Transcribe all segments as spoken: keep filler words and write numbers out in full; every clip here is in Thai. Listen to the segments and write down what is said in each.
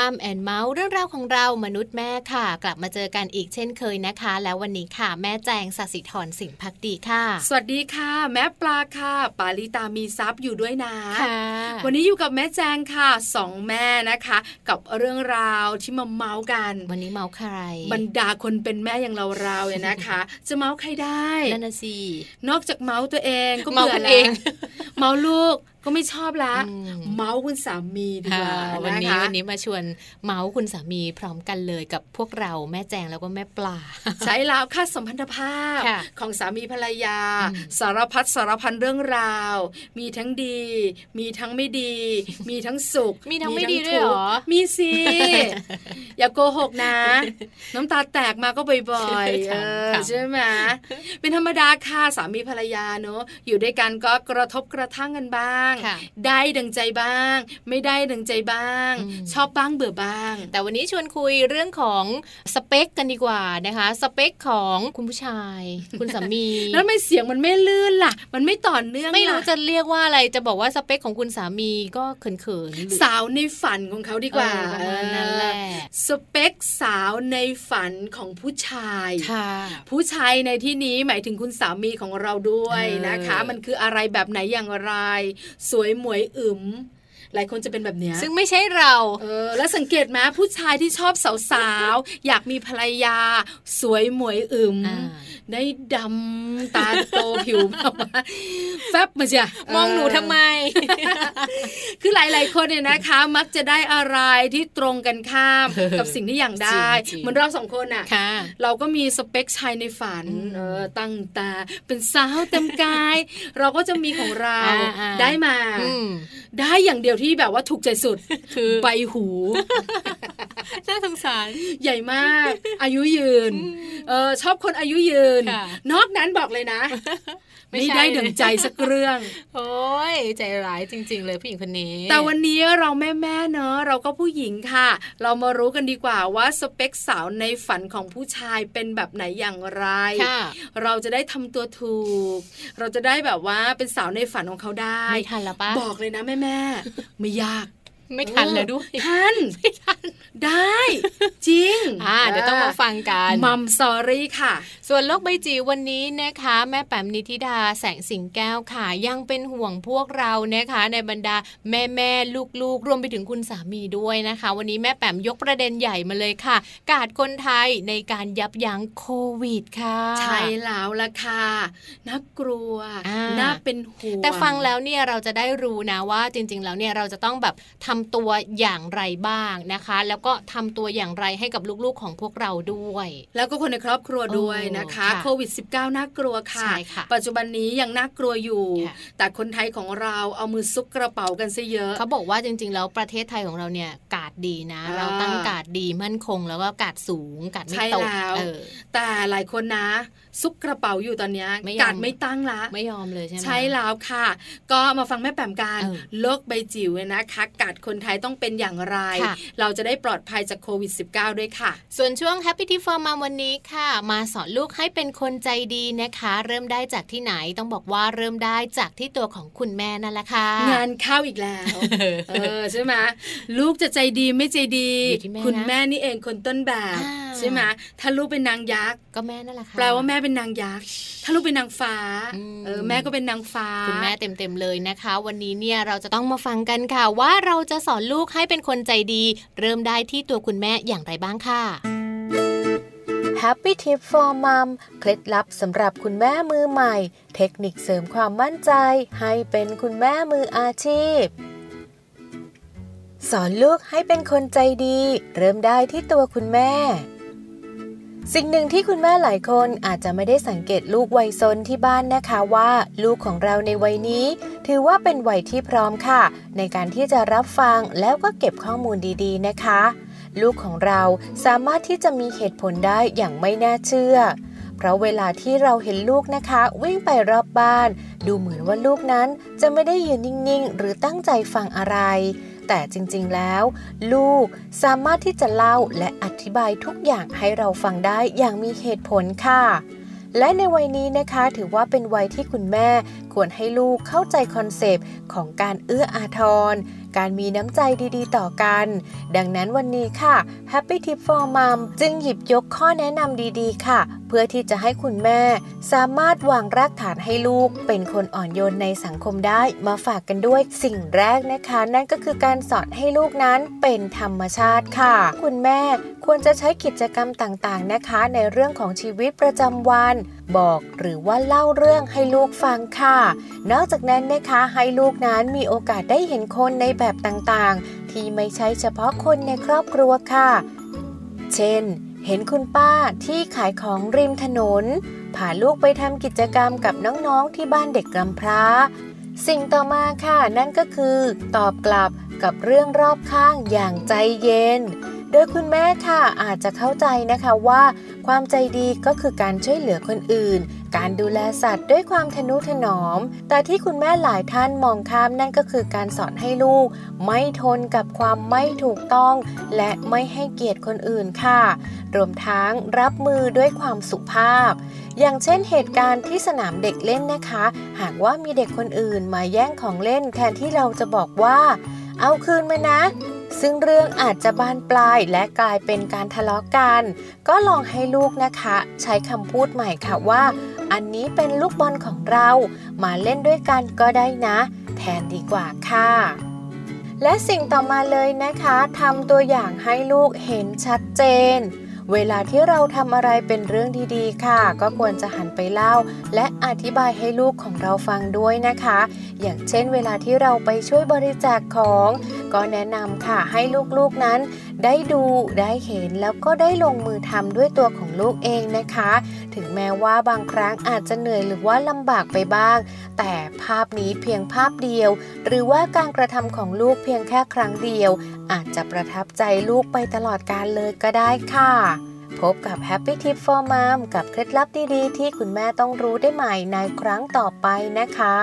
มัมแอนด์เมาส์เรื่องราวของเรามนุษย์แม่ค่ะกลับมาเจอกันอีกเช่นเคยนะคะแล้ววันนี้ค่ะแม่แจงศศิธรสิงห์ภักดีค่ะสวัสดีค่ะแม่ปลาค่ะปาลิตามีซับอยู่ด้วยนะค่ะวันนี้อยู่กับแม่แจงค่ะสองแม่นะคะกับเรื่องราวที่มาเมาส์กันวันนี้เมาส์ใครบรรดาคนเป็นแม่อย่างเราเราเนี่ยนะคะ จะเมาส์ใครได้นั่นน่ะสินอกจากเมาส์ตัวเองก็เมาส์กันเองเมาส์ลูก ก็ไม่ชอบละเมาคุณสามีดีกว่าวันนี้วันนี้มาชวนเมาคุณสามีพร้อมกันเลยกับพวกเราแม่แจงแล้วก็แม่ปลาใช่แล้วค่ะสัมพันธภาพของสามีภรรยาสารพัดสารพันเรื่องราวมีทั้งดีมีทั้งไม่ดีมีทั้งสุขมีทั้งไม่ดีด้วยหรอมีสิอย่าโกหกนะน้ำตาแตกมาก็บ่อยๆใช่ไหมเป็นธรรมดาค่ะสามีภรรยาเนอะอยู่ด้วยกันก็กระทบกระทั่งกันบ้างได้ดังใจบ้างไม่ได้ดังใจบ้างชอบบ้างเบื่อบ้างแต่วันนี้ชวนคุยเรื่องของสเปคกันดีกว่านะคะสเปคของคุณผู้ชายคุณสามีแล้วไม่เสียงมันไม่ลื่นล่ะมันไม่ต่อเนื่องไม่รู้จะเรียกว่าอะไรจะบอกว่าสเปคของคุณสามีก็เขินๆสาวในฝันของเขาดีกว่าประมาณนั้นแหละสเปคสาวในฝันของผู้ชายผู้ชายในที่นี้หมายถึงคุณสามีของเราด้วยนะคะมันคืออะไรแบบไหนอย่างไรสวยหมวยอึ๋มหลายคนจะเป็นแบบนี้ซึ่งไม่ใช่เราเออแล้วสังเกตไหมผู้ชายที่ชอบสาวๆ อยากมีภรรยาสวยหมวยอึมได้ดำตาโตผิวแบบว่าแฟบมาจ้ะมองหนูทำไม คือหลายๆคนเนี่ยนะคะมักจะได้อะไรที่ตรงกันข้าม กับสิ่งที่อยากได้ เหมือนเราสองคนอ่ะ เราก็มีสเปคชายในฝันเออตั้งตาเป็นสาวเต็มกาย เราก็จะมีของเราได้มาได้อย่างเดียวที่แบบว่าถูกใจสุดคือใบหูน่าสงสารใหญ่มากอายุยืนเออชอบคนอายุยืนนอกนั้นบอกเลยนะไม่ได้ดังใจสักเรื่องโอ้ยใจร้ายจริงๆเลยผู้หญิงคนนี้แต่วันนี้เราแม่ๆเนอะเราก็ผู้หญิงค่ะเรามารู้กันดีกว่าว่าสเปคสาวในฝันของผู้ชายเป็นแบบไหนอย่างไรเราจะได้ทำตัวถูกเราจะได้แบบว่าเป็นสาวในฝันของเขาได้ไม่ทันแล้วปะบอกเลยนะแม่ๆไม่ยากไม่ทันเลยด้วยทันไม่ทันได้จริงอ่าเดี๋ยวต้องมาฟังกันมัมสอรี่ค่ะส่วนโลกใบจิ๋ววันนี้นะคะแม่แปมนิธิดาแสงสิงแก้วค่ะยังเป็นห่วงพวกเรานะคะในบรรดาแม่ๆลูกๆรวมไปถึงคุณสามีด้วยนะคะวันนี้แม่แปมยกประเด็นใหญ่มาเลยค่ะการคนไทยในการยับยั้งโควิดค่ะใช่แล้วล่ะค่ะน่ากลัวน่าเป็นห่วงแต่ฟังแล้วเนี่ยเราจะได้รู้นะว่าจริงๆแล้วเนี่ยเราจะต้องแบบทำตัวอย่างไรบ้างนะคะแล้วก็ทำตัวอย่างไรให้กับลูกๆของพวกเราด้วยแล้วก็คนในครอบครัวด้วยนะคะโควิด สิบเก้า น่ากลัวค่ะปัจจุบันนี้ยังน่ากลัวอยู่แต่คนไทยของเราเอามือซุกกระเป๋ากันซะเยอะเขาบอกว่าจริงๆแล้วประเทศไทยของเราเนี่ยการ์ดดีนะเราตั้งการ์ดดีมั่นคงแล้วก็การ์ดสูงการ์ดไม่ตกเออแต่หลายคนนะซุกกระเป๋าอยู่ตอนนี้การ์ดไม่ตั้งละไม่ยอมเลยใช่ไหมใช่แล้วค่ะก็มาฟังแม่แปมการโลกใบจิ๋วนะคะการ์ดคนไทยต้องเป็นอย่างไรเราจะได้ปลอดภัยจากโควิด สิบเก้า ด้วยค่ะส่วนช่วง Happy Tip for Mom วันนี้ค่ะมาสอนลูกให้เป็นคนใจดีนะคะเริ่มได้จากที่ไหนต้องบอกว่าเริ่มได้จากที่ตัวของคุณแม่นั่นแหละค่ะงานเข้าอีกแล้ว เออใช่ไหมลูกจะใจดีไม่ใจดีคุณแม่นี่เองคนต้นแบบใช่ไหมถ้าลูกเป็นนางยักษ์ก็แม่นั่นแหละค่ะแปลว่าแม่เป็นนางยักษ์ถ้าลูกเป็นนางฟ้าเออแม่ก็เป็นนางฟ้าคุณแม่เต็มๆเลยนะคะวันนี้เนี่ยเราจะต้องมาฟังกันค่ะว่าเราจะสอนลูกให้เป็นคนใจดีเริ่มได้ที่ตัวคุณแม่อย่างไรบ้างค่ะ Happy Tip for Mom เคล็ดลับสำหรับคุณแม่มือใหม่เทคนิคเสริมความมั่นใจให้เป็นคุณแม่มืออาชีพสอนลูกให้เป็นคนใจดีเริ่มได้ที่ตัวคุณแม่สิ่งหนึ่งที่คุณแม่หลายคนอาจจะไม่ได้สังเกตลูกวัยซนที่บ้านนะคะว่าลูกของเราในวัยนี้ถือว่าเป็นวัยที่พร้อมค่ะในการที่จะรับฟังแล้วก็เก็บข้อมูลดีๆนะคะลูกของเราสามารถที่จะมีเหตุผลได้อย่างไม่น่าเชื่อเพราะเวลาที่เราเห็นลูกนะคะวิ่งไปรอบบ้านดูเหมือนว่าลูกนั้นจะไม่ได้ยืนนิ่งๆหรือตั้งใจฟังอะไรแต่จริงๆแล้วลูกสามารถที่จะเล่าและอธิบายทุกอย่างให้เราฟังได้อย่างมีเหตุผลค่ะและในวัยนี้นะคะถือว่าเป็นวัยที่คุณแม่ควรให้ลูกเข้าใจคอนเซปต์ของการเอื้ออาทรการมีน้ำใจดีๆต่อกันดังนั้นวันนี้ค่ะ Happy Tip for Mom จึงหยิบยกข้อแนะนำดีๆค่ะเพื่อที่จะให้คุณแม่สามารถวางรากฐานให้ลูกเป็นคนอ่อนโยนในสังคมได้มาฝากกันด้วยสิ่งแรกนะคะนั่นก็คือการสอนให้ลูกนั้นเป็นธรรมชาติค่ะคุณแม่ควรจะใช้กิจกรรมต่างๆนะคะในเรื่องของชีวิตประจำวัน บอกหรือว่าเล่าเรื่องให้ลูกฟังค่ะนอกจากนั้นนะคะให้ลูกนั้นมีโอกาสได้เห็นคนในแบบต่างๆที่ไม่ใช่เฉพาะคนในครอบครัวค่ะเช่นเห็นคุณป้าที่ขายของริมถนนพาลูกไปทำกิจกรรมกับน้องๆที่บ้านเด็กกำพร้าสิ่งต่อมาค่ะนั่นก็คือตอบกลับกับเรื่องรอบข้างอย่างใจเย็นโดยคุณแม่ค่ะอาจจะเข้าใจนะคะว่าความใจดีก็คือการช่วยเหลือคนอื่นการดูแลสัตว์ด้วยความทนุถนอมแต่ที่คุณแม่หลายท่านมองข้ามนั่นก็คือการสอนให้ลูกไม่ทนกับความไม่ถูกต้องและไม่ให้เกียรติคนอื่นค่ะรวมทั้งรับมือด้วยความสุภาพอย่างเช่นเหตุการณ์ที่สนามเด็กเล่นนะคะหากว่ามีเด็กคนอื่นมาแย่งของเล่นแทนที่เราจะบอกว่าเอาคืนมานะซึ่งเรื่องอาจจะบานปลายและกลายเป็นการทะเลาะกันก็ลองให้ลูกนะคะใช้คำพูดใหม่ค่ะว่าอันนี้เป็นลูกบอลของเรามาเล่นด้วยกันก็ได้นะแทนดีกว่าค่ะและสิ่งต่อมาเลยนะคะทำตัวอย่างให้ลูกเห็นชัดเจนเวลาที่เราทำอะไรเป็นเรื่องดีๆค่ะก็ควรจะหันไปเล่าและอธิบายให้ลูกของเราฟังด้วยนะคะอย่างเช่นเวลาที่เราไปช่วยบริจาคของก็แนะนำค่ะให้ลูกๆนั้นได้ดูได้เห็นแล้วก็ได้ลงมือทำด้วยตัวของลูกเองนะคะถึงแม้ว่าบางครั้งอาจจะเหนื่อยหรือว่าลำบากไปบ้างแต่ภาพนี้เพียงภาพเดียวหรือว่าการกระทำของลูกเพียงแค่ครั้งเดียวอาจจะประทับใจลูกไปตลอดกาลเลยก็ได้ค่ะพบกับ Happy Tip for Mom กับเคล็ดลับดีๆที่คุณแม่ต้องรู้ได้ใหม่ในครั้งต่อไปนะคะ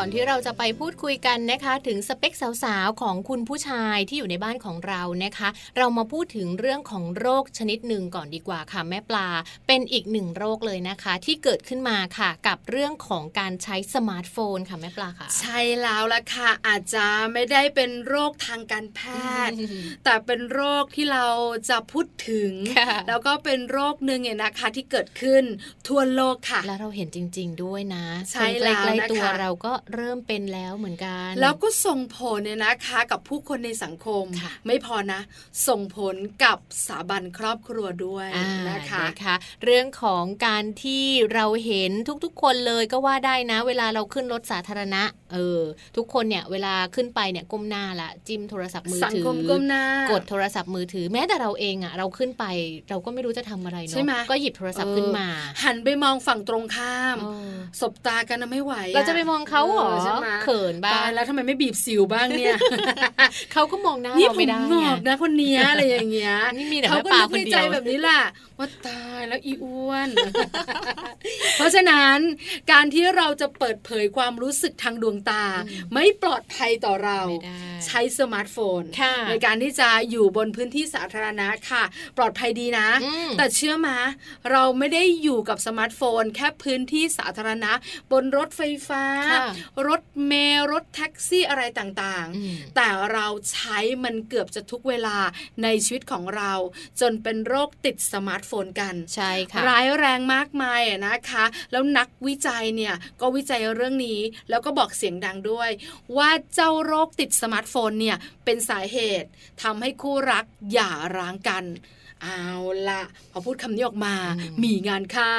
ก่อนที่เราจะไปพูดคุยกันนะคะถึงสเปคสาวๆของคุณผู้ชายที่อยู่ในบ้านของเรานะคะเรามาพูดถึงเรื่องของโรคชนิดหนึ่งก่อนดีกว่าค่ะแม่ปลาเป็นอีกหนึ่งโรคเลยนะคะที่เกิดขึ้นมาค่ะกับเรื่องของการใช้สมาร์ทโฟนค่ะแม่ปลาค่ะใช่แล้วล่ะค่ะอาจจะไม่ได้เป็นโรคทางการแพทย์ แต่เป็นโรคที่เราจะพูดถึง แล้วก็เป็นโรคนึงเนี่ยนะคะที่เกิดขึ้นทั่วโลกค่ะแล้วเราเห็นจริงๆด้วยนะใช่แล้วนะ ตัวเราก็เริ่มเป็นแล้วเหมือนกันแล้วก็ส่งผลเนี่ยนะคะกับผู้คนในสังคมไม่พอนะส่งผลกับสถาบันครอบครัวด้วยนะคะนะคะเรื่องของการที่เราเห็นทุกๆคนเลยก็ว่าได้นะเวลาเราขึ้นรถสาธารณะเออทุกคนเนี่ยเวลาขึ้นไปเนี่ยก้มหน้าละจิ้มโทรศัพท์มือถือกดโทรศัพท์มือถือแม้แต่เราเองอ่ะเราขึ้นไปเราก็ไม่รู้จะทำอะไรเนาะก็หยิบโทรศัพท์ขึ้นมาหันไปมองฝั่งตรงข้ามสบตากันนะไม่ไหวเราจะไปมองเขาเหรอเขินบ้างแล้วทำไมไม่บีบสิวบ้างเนี่ย เขาก็มองหน้าเราไม่ได้นี่ผมงอกนะคนนี้อะไรอย่างเงี้ยเขาก็นึกในใจแบบนี้ล่ะว่าตายแล้วอีอ้วนเพราะฉะนั้นการที่เราจะเปิดเผยความรู้สึกทางดวงตาไม่ปลอดภัยต่อเราใช้สมาร์ทโฟนในการที่จะอยู่บนพื้นที่สาธารณะค่ะปลอดภัยดีนะแต่เชื่อมาเราไม่ได้อยู่กับสมาร์ทโฟนแค่พื้นที่สาธารณะบนรถไฟฟ้ารถเมล์รถแท็กซี่อะไรต่างๆแต่เราใช้มันเกือบจะทุกเวลาในชีวิตของเราจนเป็นโรคติดสมาร์ทโฟนกันใช่ค่ะร้ายแรงมากมายนะคะแล้วนักวิจัยเนี่ยก็วิจัยเรื่องนี้แล้วก็บอกเสียงดังด้วยว่าเจ้าโรคติดสมาร์ทโฟนเนี่ยเป็นสาเหตุทำให้คู่รักหย่าร้างกันเอาละพอพูดคำนี้ออกมามีงานเข้า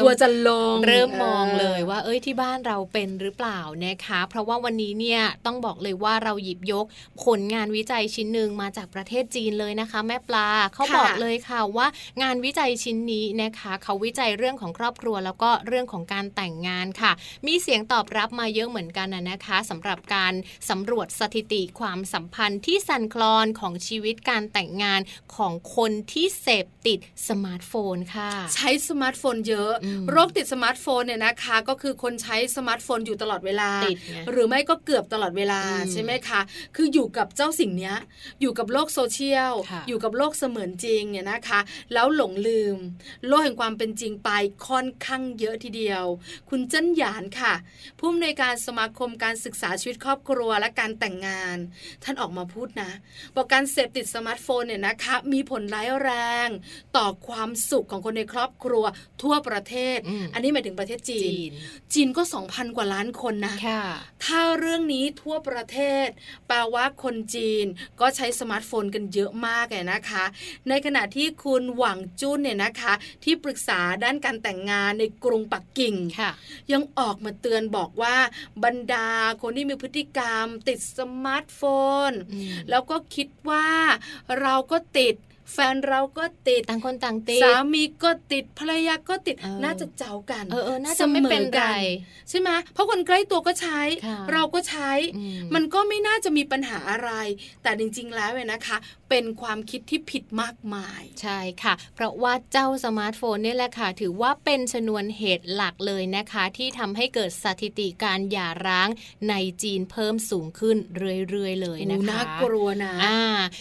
ทัวร์จะลงเริ่มมองเลยว่าเอ้ยที่บ้านเราเป็นหรือเปล่านะคะเพราะว่าวันนี้เนี่ยต้องบอกเลยว่าเราหยิบยกผลงานวิจัยชิ้นหนึ่งมาจากประเทศจีนเลยนะคะแม่ปลาเขาบอกเลยค่ะว่างานวิจัยชิ้นนี้นะคะเขาวิจัยเรื่องของครอบครัวแล้วก็เรื่องของการแต่งงานค่ะมีเสียงตอบรับมาเยอะเหมือนกันนะคะสำหรับการสำรวจสถิติความสัมพันธ์ที่สั่นคลอนของชีวิตการแต่งงานของคนที่เสพติดสมาร์ทโฟนค่ะใช้สมาร์ทโฟนเยอะโรคติดสมาร์ทโฟนเนี่ยนะคะก็คือคนใช้สมาร์ทโฟนอยู่ตลอดเวลาหรือไม่ก็เกือบตลอดเวลาใช่ไหมคะคืออยู่กับเจ้าสิ่งนี้อยู่กับโลกโซเชียลอยู่กับโลกเสมือนจริงเนี่ยนะคะแล้วหลงลืมโลกแห่งความเป็นจริงไปค่อนข้างเยอะทีเดียวคุณเจิ้นหยานค่ะผู้อำนวยการสมาคมการศึกษาชีวิตครอบครัวและการแต่งงานท่านออกมาพูดนะบอกการเสพติดสมาร์ทโฟนเนี่ยนะคะมีผลร้ายแรงต่อความสุขของคนในครอบครัวทั่วประเทศ อ, อันนี้หมายถึงประเทศจีนจี น, จีนก็ สองพัน กว่าล้านคนนะถ้าเรื่องนี้ทั่วประเทศแปลว่าคนจีนก็ใช้สมาร์ทโฟนกันเยอะมากเลยนะคะในขณะที่คุณหวังจุ้นเนี่ยนะคะที่ปรึกษาด้านการแต่งงานในกรุงปักกิ่งยังออกมาเตือนบอกว่าบรรดาคนที่มีพฤติกรรมติดสมาร์ทโฟนแล้วก็คิดว่าเราก็ติดแฟนเราก็ติดต่างคนต่างติดสามีก็ติดภรรยาก็ติดน่าจะเจ้ากันเออๆน่าจะไม่เป็นไรใช่ไหมเพราะคนใกล้ตัวก็ใช้เราก็ใช้มันก็ไม่น่าจะมีปัญหาอะไรแต่จริงๆแล้วเนี่ยนะคะเป็นความคิดที่ผิดมากมายใช่ค่ะเพราะว่าเจ้าสมาร์ทโฟนนี่แหละค่ะถือว่าเป็นชนวนเหตุหลักเลยนะคะที่ทำให้เกิดสถิติการหย่าร้างในจีนเพิ่มสูงขึ้นเรื่อยๆเลยนะคะน่ากลัวนะอ่า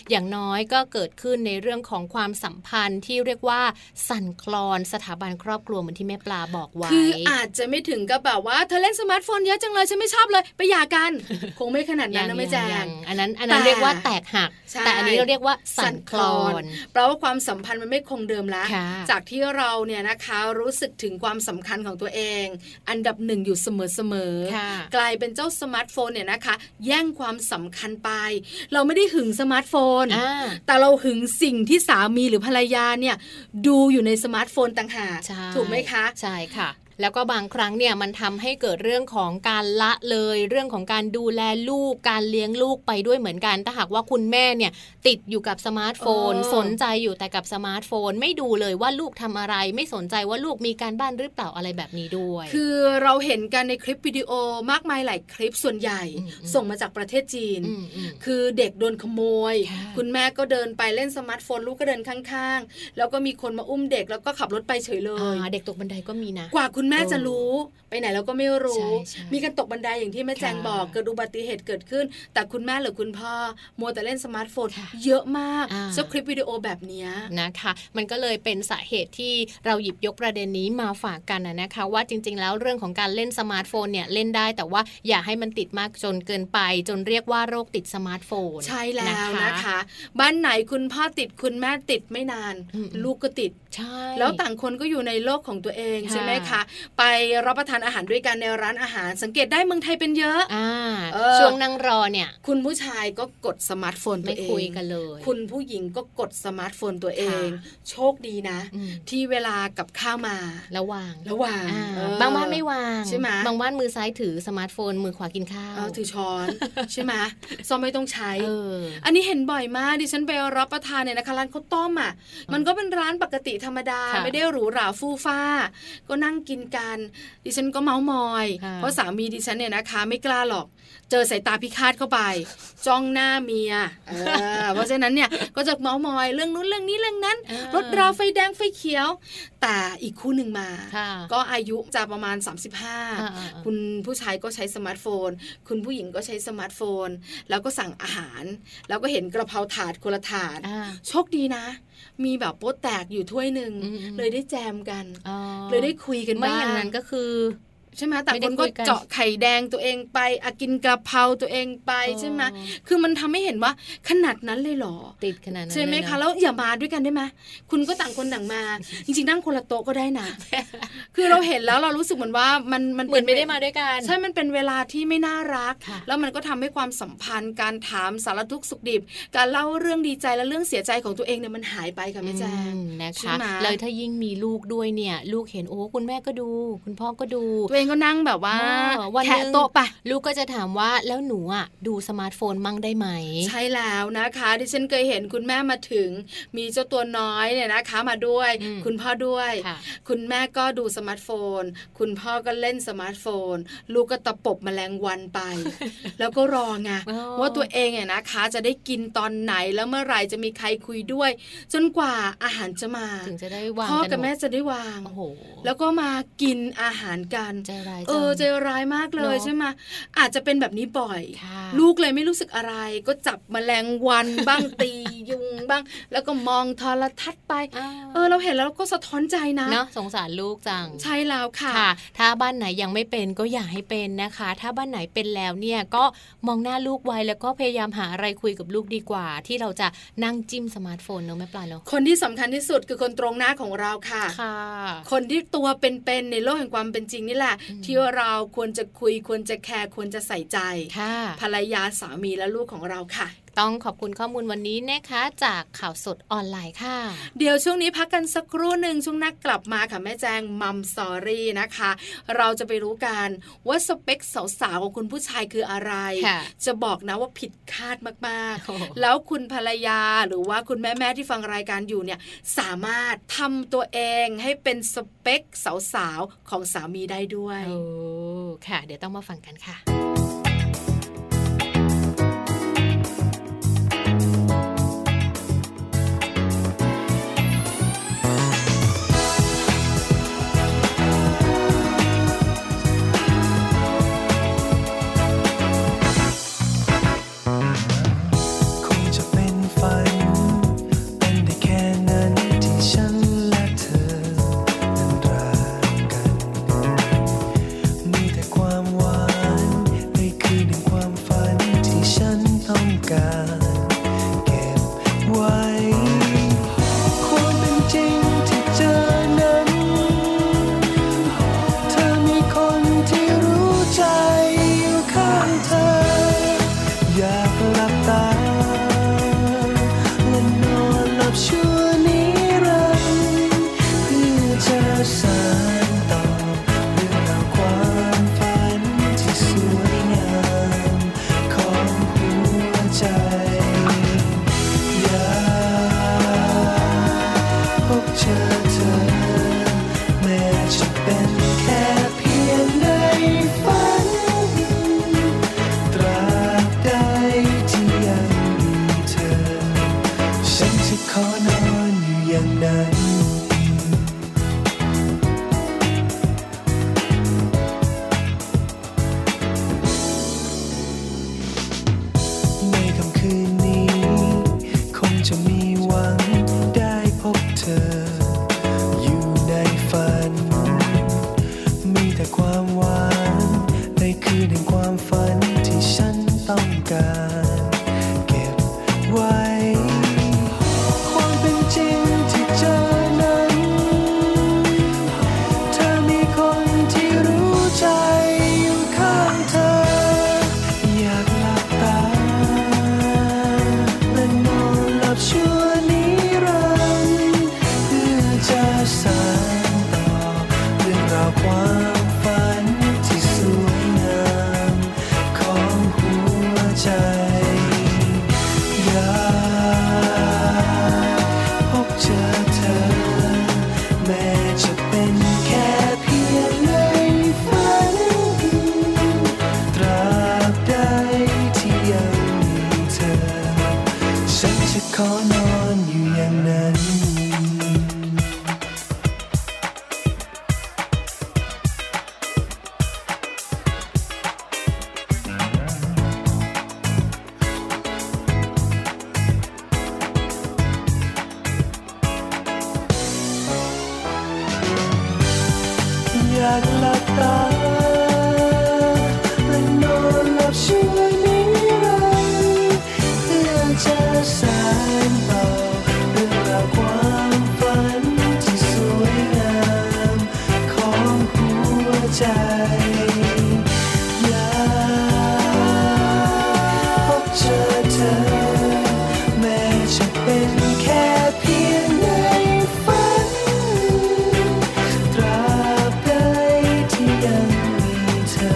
อย่างน้อยก็เกิดขึ้นในเรื่องของความสัมพันธ์ที่เรียกว่าสั่นคลอนสถาบันครอบครัวเหมือนที่แม่ปลาบอกไว้คืออาจจะไม่ถึงกับแบบว่าเธอเล่นสมาร์ทโฟนเยอะจังเลยฉันไม่ชอบเลยไปหย่ากัน คงไม่ขนาดนั้นนะไม่แจงอันนั้นอันนั้นเรียกว่าแตกหักแต่อันนี้เราเรียกว่าสั่นคลอนแปลว่าความสัมพันธ์มันไม่คงเดิมแล้วจากที่เราเนี่ยนะคะรู้สึกถึงความสำคัญของตัวเองอันดับหนึ่งอยู่เสมอๆกลายเป็นเจ้าสมาร์ทโฟนเนี่ยนะคะแย่งความสำคัญไปเราไม่ได้หึงสมาร์ทโฟนแต่เราหึงสิ่งที่สามีหรือภรรยาเนี่ยดูอยู่ในสมาร์ทโฟนต่างหากถูกไหมคะใช่ค่ะแล้วก็บางครั้งเนี่ยมันทำให้เกิดเรื่องของการละเลยเรื่องของการดูแลลูกการเลี้ยงลูกไปด้วยเหมือนกันถ้าหากว่าคุณแม่เนี่ยติดอยู่กับสมาร์ทโฟนสนใจอยู่แต่กับสมาร์ทโฟนไม่ดูเลยว่าลูกทำอะไรไม่สนใจว่าลูกมีการบ้านหรือเปล่าอะไรแบบนี้ด้วยคือเราเห็นกันในคลิปวิดีโอมากมายหลายคลิปส่วนใหญ่ส่งมาจากประเทศจีนคือเด็กโดนขโมยคุณแม่ก็เดินไปเล่นสมาร์ทโฟนลูกก็เดินข้างๆแล้วก็มีคนมาอุ้มเด็กแล้วก็ขับรถไปเฉยเลยเด็กตกบันไดก็มีนะกว่าคุณแม่จะรู้ไปไหนเราก็ไม่รู้มีการตกบันไดอย่างที่แม่แจงบอกเกิดอุบัติเหตุเกิดขึ้นแต่คุณแม่หรือคุณพ่อมัวแต่เล่นสมาร์ทโฟนเยอะมากชอบคลิปวิดีโอแบบนี้นะคะมันก็เลยเป็นสาเหตุที่เราหยิบยกประเด็นนี้มาฝากกันนะคะว่าจริงๆแล้วเรื่องของการเล่นสมาร์ทโฟนเนี่ยเล่นได้แต่ว่าอย่าให้มันติดมากจนเกินไปจนเรียกว่าโรคติดสมาร์ทโฟนใช่แล้วนะคะบ้านไหนคุณพ่อติดคุณแม่ติดไม่นานลูกก็ติดแล้วต่างคนก็อยู่ในโลกของตัวเองใช่ไหมคะ ไปรับประทานอาหารด้วยกันในร้านอาหารสังเกตได้เมืองไทยเป็นเยอะช่วงนั่งรอเนี่ยคุณผู้ชายก็กดสมาร์ทโฟนตัวเองไม่คุยกันเลยคุณผู้หญิงก็กดสมาร์ทโฟนตัวเองโชคดีนะที่เวลากับข้าวมาระวางระวางบางบ้านไม่วางใช่ไหมบางบ้านมือซ้ายถือสมาร์ทโฟนมือขวากินข้าวถือช้อนใช่ไหมซ้อมไม่ต้องใช้อันนี้เห็นบ่อยมากดิฉันไปรับประทานเนี่ยนะคะร้านข้าวต้มอ่ะมันก็เป็นร้านปกติธรรมดาไม่ได้หรูหราฟู่ฟ้าก็นั่งกินกันดิฉันก็เมามอยเพราะสามีดิฉันเนี่ยนะคะไม่กล้าหรอกเจอสายตาพิฆาตเข้าไปจ้องหน้าเมีย เ, เพราะฉะนั้นเนี่ยก็จะเมามอยเรื่องนู้นเรื่องนี้เรื่องนั้นรถราไฟแดงไฟเขียวแต่อีกคู่หนึ่งมาก็อายุจะประมาณสามสิบห้าคุณผู้ชายก็ใช้สมาร์ทโฟนคุณผู้หญิงก็ใช้สมาร์ทโฟนแล้วก็สั่งอาหารแล้วก็เห็นกระเพราถาดคนละถาดโชคดีนะมีแบบโป๊ะแตกอยู่ถ้วยหนึ่งเลยได้แจมกันเลยได้คุยกันบ้างไม่อย่างนั้นก็คือใช่ไหมแต่คนก็เจาะไข่แดงตัวเองไปอากินกระเพราตัวเองไปใช่ไหมคือมันทำให้เห็นว่าขนาดนั้นเลยหรอติดขนาดนั้นใช่ไหมคะแล้วอย่ามาด้วยกันได้ไหมคุณก็ต่างคนต่างมาจริงๆนั่งคนละโต๊ะก็ได้นะคือเราเห็นแล้วเรารู้สึกเหมือนว่ามันมันเหมือนไม่ได้มาด้วยกันใช่มันเป็นเวลาที่ไม่น่ารักแล้วมันก็ทำให้ความสัมพันธ์การถามสารทุกข์สุขดิบการเล่าเรื่องดีใจและเรื่องเสียใจของตัวเองเนี่ยมันหายไปค่ะแม่แจ้งนะคะแล้วถ้ายิ่งมีลูกด้วยเนี่ยลูกเห็นโอ้คุณแม่ก็ดูคุณพ่อก็ดูเองก็นั่งแบบว่าแทะโต๊ะไปลูกก็จะถามว่าแล้วหนูอ่ะดูสมาร์ทโฟนมั่งได้ไหมใช่แล้วนะคะดิฉันเคยเห็นคุณแม่มาถึงมีเจ้าตัวน้อยเนี่ยนะคะมาด้วยคุณพ่อด้วยคุณแม่ก็ดูสมาร์ทโฟนคุณพ่อก็เล่นสมาร์ทโฟนลูกก็ตะปบแมลงวันไป แล้วก็รอไง ว่าตัวเองเนี่ยนะคะจะได้กินตอนไหนแล้วเมื่อไหร่จะมีใครคุยด้วยจนกว่าอาหารจะมาถึงจะได้วางพ่อกับแม่จะได้วางแล้วก็มากินอาหารกันเออใจร้ายมากเลยใช่ไหมอาจจะเป็นแบบนี้บ่อยลูกเลยไม่รู้สึกอะไรก็จับแมลงวันบ้างตียุงบ้างแล้วก็มองโทรทัศน์ไปเออเราเห็นแล้วก็สะท้อนใจนะเนาะสงสารลูกจังใช่แล้วค่ะถ้าบ้านไหนยังไม่เป็นก็อย่าให้เป็นนะคะถ้าบ้านไหนเป็นแล้วเนี่ยก็มองหน้าลูกไว้แล้วก็พยายามหาอะไรคุยกับลูกดีกว่าที่เราจะนั่งจิ้มสมาร์ทโฟนเนอะแม่ปลาเนาะคนที่สำคัญที่สุดคือคนตรงหน้าของเราค่ะคนที่ตัวเป็นๆในโลกแห่งความเป็นจริงนี่แหละที่เราควรจะคุยควรจะแคร์ควรจะใส่ใจภรรยาสามีและลูกของเราค่ะต้องขอบคุณข้อมูลวันนี้นะคะจากข่าวสดออนไลน์ค่ะเดี๋ยวช่วงนี้พักกันสักครู่หนึ่งช่วงหน้ากลับมาค่ะแม่แจงมัมสอรี่นะคะเราจะไปรู้กันว่าสเปคสาวๆของคุณผู้ชายคืออะไรจะบอกนะว่าผิดคาดมากๆแล้วคุณภรรยาหรือว่าคุณแม่ๆที่ฟังรายการอยู่เนี่ยสามารถทำตัวเองให้เป็นสเปคสาวๆของสามีได้ด้วยโอ้ค่ะเดี๋ยวต้องมาฟังกันค่ะ ความฝันที่สวยงามของหัวใจอยากพบเจอเธอแม้จะเป็นแค่เพียงในฝันตราบใดที่ยังมีเธอฉันจะขอนอนอยู่อย่างนั้นอยากหลับตาและนอนหลับชั่วนิรันดร์เพื่อจะสานต่อเรื่องราวความฝันที่สวยงามของหัวใจอยากพบเจอเธอแม้จะเป็นแค่เพียงในฝันตราบใดที่ยังมีเธอ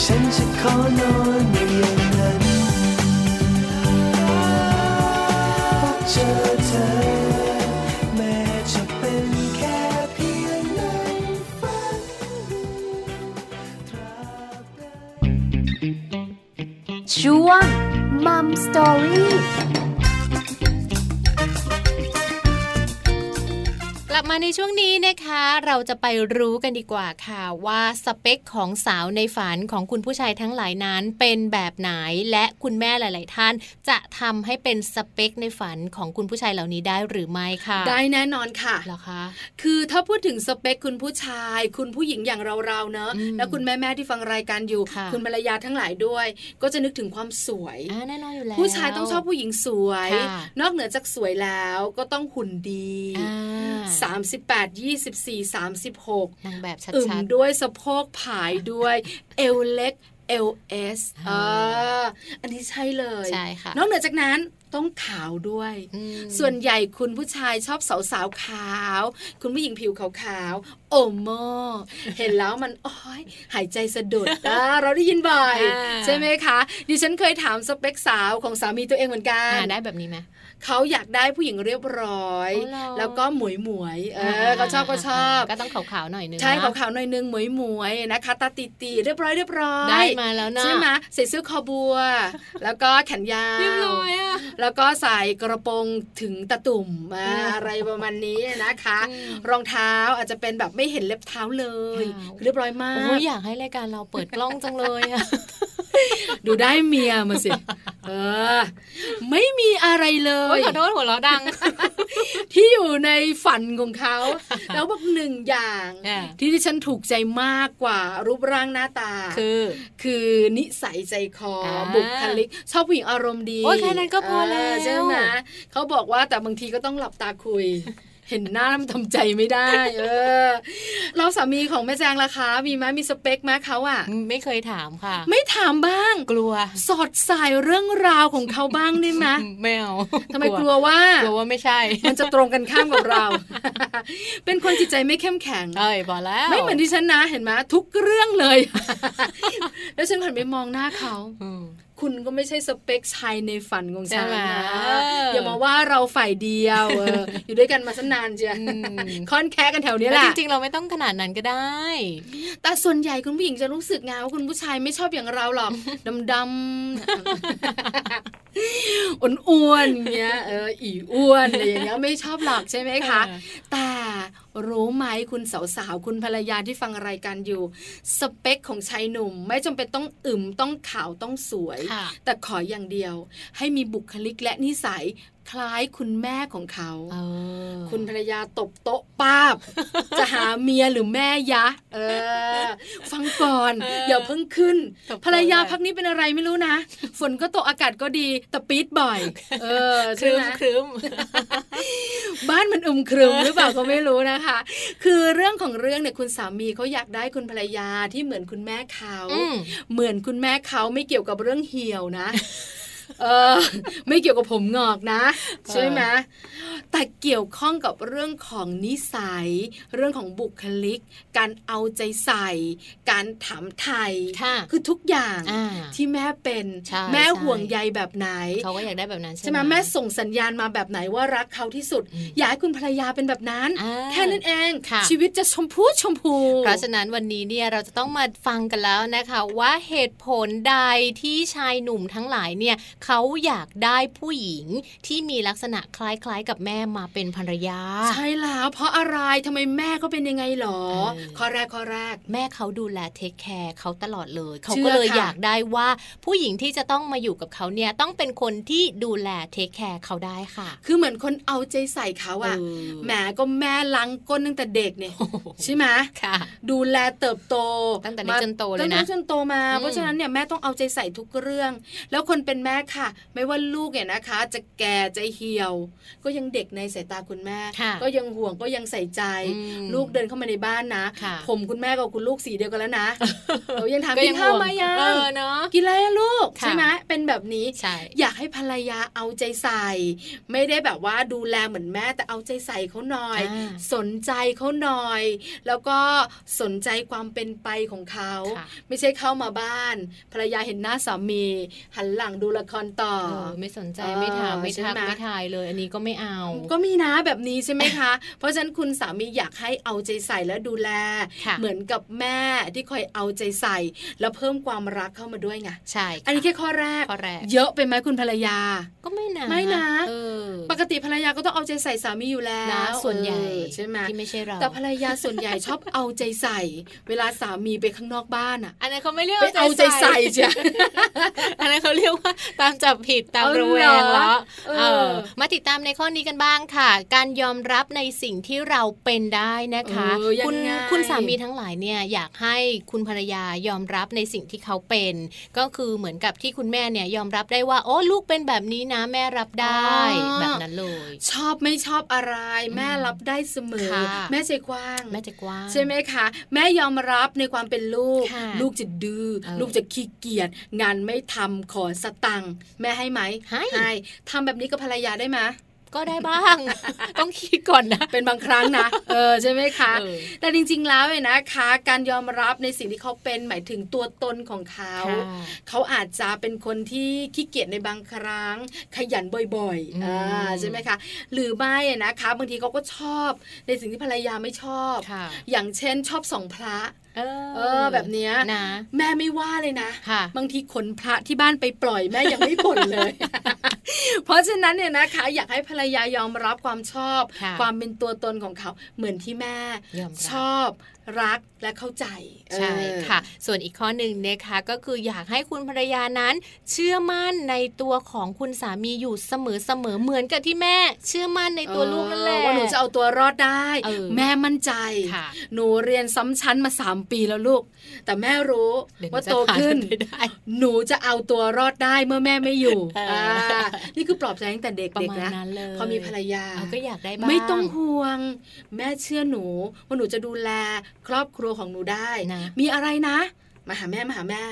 ฉันจะขอนอนอยู่อย่างนั้นพบเจอเธอแม้จะเป็นแค่เพียงในฝันตราบใดช่วงมัมสตอรี่กลับมาในช่วงนี้นะคะเราจะไปรู้กันดีกว่าค่ะว่าสเปคของสาวในฝันของคุณผู้ชายทั้งหลายนั้นเป็นแบบไหนและคุณแม่หลายๆท่านจะทำให้เป็นสเปคในฝันของคุณผู้ชายเหล่านี้ได้หรือไม่ค่ะได้แน่นอนค่ะเหรอคะคือถ้าพูดถึงสเปคคุณผู้ชายคุณผู้หญิงอย่างเราๆเนอะแล้วคุณแม่ๆที่ฟังรายการอยู่ ค, คุณภรรยาทั้งหลายด้วยก็จะนึกถึงความสวยแน่นอนอยู่แล้วผู้ชายต้องชอบผู้หญิงสวยนอกเหนือจากสวยแล้วก็ต้องหุ่นดีสามสิบแปด ยี่สิบสี่ สามสิบหกนางแบบชัดๆอึมด้วยสะโพกผายด้วย เอวเล็ก แอล เอส เอออันนี้ใช่เลยใช่ค่ะนอกเหนือจากนั้นต้องขาวด้วยส่วนใหญ่คุณผู้ชายชอบสาวๆขาวคุณผู้หญิงผิวขาวๆโอโม่เห็นแล้วมันอ้อยหายใจสะดุด เราได้ยินบ่อยใช่ไหมคะดิฉันเคยถามสเปคสาวของสามีตัวเองเหมือนกันได้แบบนี้ไหมเขาอยากได้ผู้หญิงเรียบร้อยแล้วก็หมวยหมวยเออเขาชอบก็ชอบก็ต้องขาวๆหน่อยนึงใช่ขาวๆหน่อยนึงหมวยหมวยนะคะตาตีตีเรียบร้อยเรียบร้อยได้มาแล้วนะใช่ไหมใส่เสื้อคอบัวแล้วก็แขนยาวเรียบร้อยอะแล้วก็ใส่กระโปรงถึงตะตุ่มอะไรประมาณนี้นะคะรองเท้าอาจจะเป็นแบบไม่เห็นเล็บเท้าเลยเรียบร้อยมากโอ้ยอยากให้รายการเราเปิดกล้องจังเลยอะดูได้เมียมาสิเออไม่มีอะไรเลยขอโทษหัวเราะดัง ที่อยู่ในฝันของเขา แล้วบอกหนึ่งอย่าง ที่ที่ฉันถูกใจมากกว่ารูปร่างหน้าตาคือคือนิสัยใจคอบุคลิกชอบผู้หญิงอารมณ์ดีโอ้ยแค่นั้นก็พอแล้วใช่ไหมเขาบอกว่าแต่บางทีก็ต้องหลับตาคุย เห็นหน้ามันทำใจไม่ได้เออแล้วสามีของแม่แจงล่ะคะมีมั้ยมีสเปคมั้ยเขาอ่ะไม่เคยถามค่ะไม่ถามบ้างกลัวสอดสายเรื่องราวของเขาบ้างได้มั้ยไม่เอาทำไมกลัวว่ากลัวว่าไม่ใช่มันจะตรงกันข้ามกับเราเป็นคนจิตใจไม่เข้มแข็งเอ้ยพอแล้วไม่เหมือนดิฉันนะเห็นมั้ยทุกเรื่องเลยแล้วฉันหันไปมองหน้าเขาคุณก็ไม่ใช่สเปคชายในฝันของฉันนะอย่ามาว่าเราฝ่ายเดียว อ, อ, อยู่ด้วยกันมาสักนานเชียวค่อนแค่กันแถวนี้แหละจริงๆเราไม่ต้องขนาดนั้นก็ได้แต่ส่วนใหญ่คุณผู้หญิงจะรู้สึกไงว่าคุณผู้ชายไม่ชอบอย่างเราหรอก ดำๆ อ้วนๆเงี้ยเอออีอ้วนอะไรอย่างเงี้ยไม่ชอบหรอกใช่ไหมคะแต่รู้ไหมคุณสาวๆคุณภรรยาที่ฟังรายการอยู่สเปคของชายหนุ่มไม่จำเป็นต้องอึมต้องขาวต้องสวยแต่ขออย่างเดียวให้มีบุคลิกและนิสัยคล้ายคุณแม่ของเขาเออคุณภรรยาตบโต๊ะป้าบ จะหาเมียหรือแม่ยะเออฟังก่อน อ, อย่าเพิ่งขึ้นภรรยาพักนี้เป็นอะไรไม่รู้นะ ฝนก็ตกอากาศก็ดีแต่ปี๊ดบ่อย เออครึ้มครึ้ม บ้านมันอึมครึม หรือเปล่าก็ไม่รู้นะคะคือเรื่องของเรื่องเนี่ยคุณสามีเขาอยากได้คุณภรรยาที่เหมือนคุณแม่เขาเหมือนคุณแม่เขาไม่เกี่ยวกับเรื่องเหี่ยวนะ เออไม่เกี่ยวกับผมงอกนะใช่ไหมแต่เกี่ยวข้องกับเรื่องของนิสัยเรื่องของบุคลิกการเอาใจใส่การถามไทยคือทุกอย่างที่แม่เป็นแม่ห่วงใยแบบไหนเขาก็อยากได้แบบนั้นใช่ไหมแม่ส่งสัญญาณมาแบบไหนว่ารักเขาที่สุดอยากให้คุณภรรยาเป็นแบบนั้นแค่นั้นเองชีวิตจะชมพูชมพูเพราะฉะนั้นวันนี้เนี่ยเราจะต้องมาฟังกันแล้วนะคะว่าเหตุผลใดที่ชายหนุ่มทั้งหลายเนี่ยเขาอยากได้ผู้หญิงที่มีลักษณะคล้ายๆกับแม่มาเป็นภรรยาใช่แล้วเพราะอะไรทำไมแม่ก็เป็นยังไงหรอข้อแรกข้อแรกแม่เขาดูแลเทคแคร์เขาตลอดเลยเขาก็เลยอยากได้ว่าผู้หญิงที่จะต้องมาอยู่กับเขาเนี่ยต้องเป็นคนที่ดูแลเทคแคร์เขาได้ค่ะคือเหมือนคนเอาใจใส่เขาอะแม่ก็แม่ล้างก้นตั้งแต่เด็กเนี่ยใช่ไหมค่ะดูแลเติบโตตั้งแต่เด็กจนโตเลยนะตั้งแต่จนโตมาเพราะฉะนั้นเนี่ยแม่ต้องเอาใจใส่ทุกเรื่องแล้วคนเป็นแม่ค่ะไม่ว่าลูกเนี่ยนะคะจะแก่จะเหี่ยวก็ยังเด็กในสายตาคุณแม่ก็ยังห่วงก็ยังใส่ใจลูกเดินเข้ามาในบ้านนะผมคุณแม่กับคุณลูกสีเดียวกันแล้วนะเรายังถามกินข้าวไหมยังกินอะไรลูกใช่ไหมเป็นแบบนี้อยากให้ภรรยาเอาใจใส่ไม่ได้แบบว่าดูแลเหมือนแม่แต่เอาใจใส่เขาหน่อยสนใจเขาหน่อยแล้วก็สนใจความเป็นไปของเขาไม่ใช่เข้ามาบ้านภรรยาเห็นหน้าสามีหันหลังดูละครต่อไม่สนใจไม่ถามไม่ทักไม่ทายเลยอันนี้ก็ไม่เอาก็มีนะแบบนี้ใช่ไหมคะ เพราะฉะนั้นคุณสามีอยากให้เอาใจใส่และดูแลเหมือนกับแม่ที่คอยเอาใจใส่แล้วเพิ่มความรักเข้ามาด้วยไงใช่อันนี้แค่ข้อแรกเยอะไปไหมคุณภรรยาก็ไม่นะไม่นะปกติภรรยาก็ต้องเอาใจใส่สามีอยู่แล้วส่วนใหญ่ใช่ไหมที่ไม่ใช่เราแต่ภรรยาส่วนใหญ่ชอบเอาใจใส่เวลาสามีไปข้างนอกบ้านอ่ะอันนั้นเขาไม่เรียกเอาใจใส่จ้ะอันนั้นเขาเรียกว่าตามจับผิดตามรู้แรงแล้วมาติดตามในข้อนี้กันบ้างค่ะการยอมรับในสิ่งที่เราเป็นได้นะคะคุณคุณสามีทั้งหลายเนี่ยอยากให้คุณภรรยายอมรับในสิ่งที่เขาเป็นก็คือเหมือนกับที่คุณแม่เนี่ยยอมรับได้ว่าโอ้ลูกเป็นแบบนี้นะแม่รับได้แบบนั้นเลยชอบไม่ชอบอะไรแม่รับได้เสมอแม่ใจกว้างแม่ใจกว้างใช่ไหมคะแม่ยอมรับในความเป็นลูกลูกจะดื้อลูกจะขี้เกียจงานไม่ทำขอสตังค์แม่ให้ไหมให้ทำแบบนี้กับภรรยาได้ไหมก็ได้บ้างต้องคิดก่อนนะเป็นบางครั้งนะเออใช่ไหมคะแต่จริงๆแล้วเนี่ยนะคะการยอมรับในสิ่งที่เขาเป็นหมายถึงตัวตนของเขาเขาอาจจะเป็นคนที่ขี้เกียจในบางครั้งขยันบ่อยๆอ่าใช่ไหมคะหรือไม่นะคะบางทีเขาก็ชอบในสิ่งที่ภรรยาไม่ชอบอย่างเช่นชอบส่องพระเออ, เออแบบเนี้ยนะแม่ไม่ว่าเลยนะบางทีขนพระที่บ้านไปปล่อยแม่ยังไม่บ่นเลย เพราะฉะนั้นเนี่ยนะคะอยากให้ภรรยายอมรับความชอบความเป็นตัวตนของเขาเหมือนที่แม่ชอบรักและเข้าใจใช่ค่ะส่วนอีกข้อหนึ่งนะคะก็คืออยากให้คุณภรรยานั้นเชื่อมั่นในตัวของคุณสามีอยู่เสมอเสมอเหมือนกับที่แม่เชื่อมั่นในตัวลูกนั่นแหละว่าหนูจะเอาตัวรอดได้แม่มั่นใจหนูเรียนซ้ำชั้นมาสามปีแล้วลูกแต่แม่รู้ว่าโตขึ้นหนูจะเอาตัวรอดได้เมื่อแม่ไม่อยู่นี่คือปลอบใจตั้งแต่เด็กๆนะพอมีภรรยาก็อยากได้บ้างไม่ต้องห่วงแม่เชื่อหนูว่าหนูจะดูแลครอบครัวของหนูได้นะมีอะไรนะมาหาแม่มาหาแม่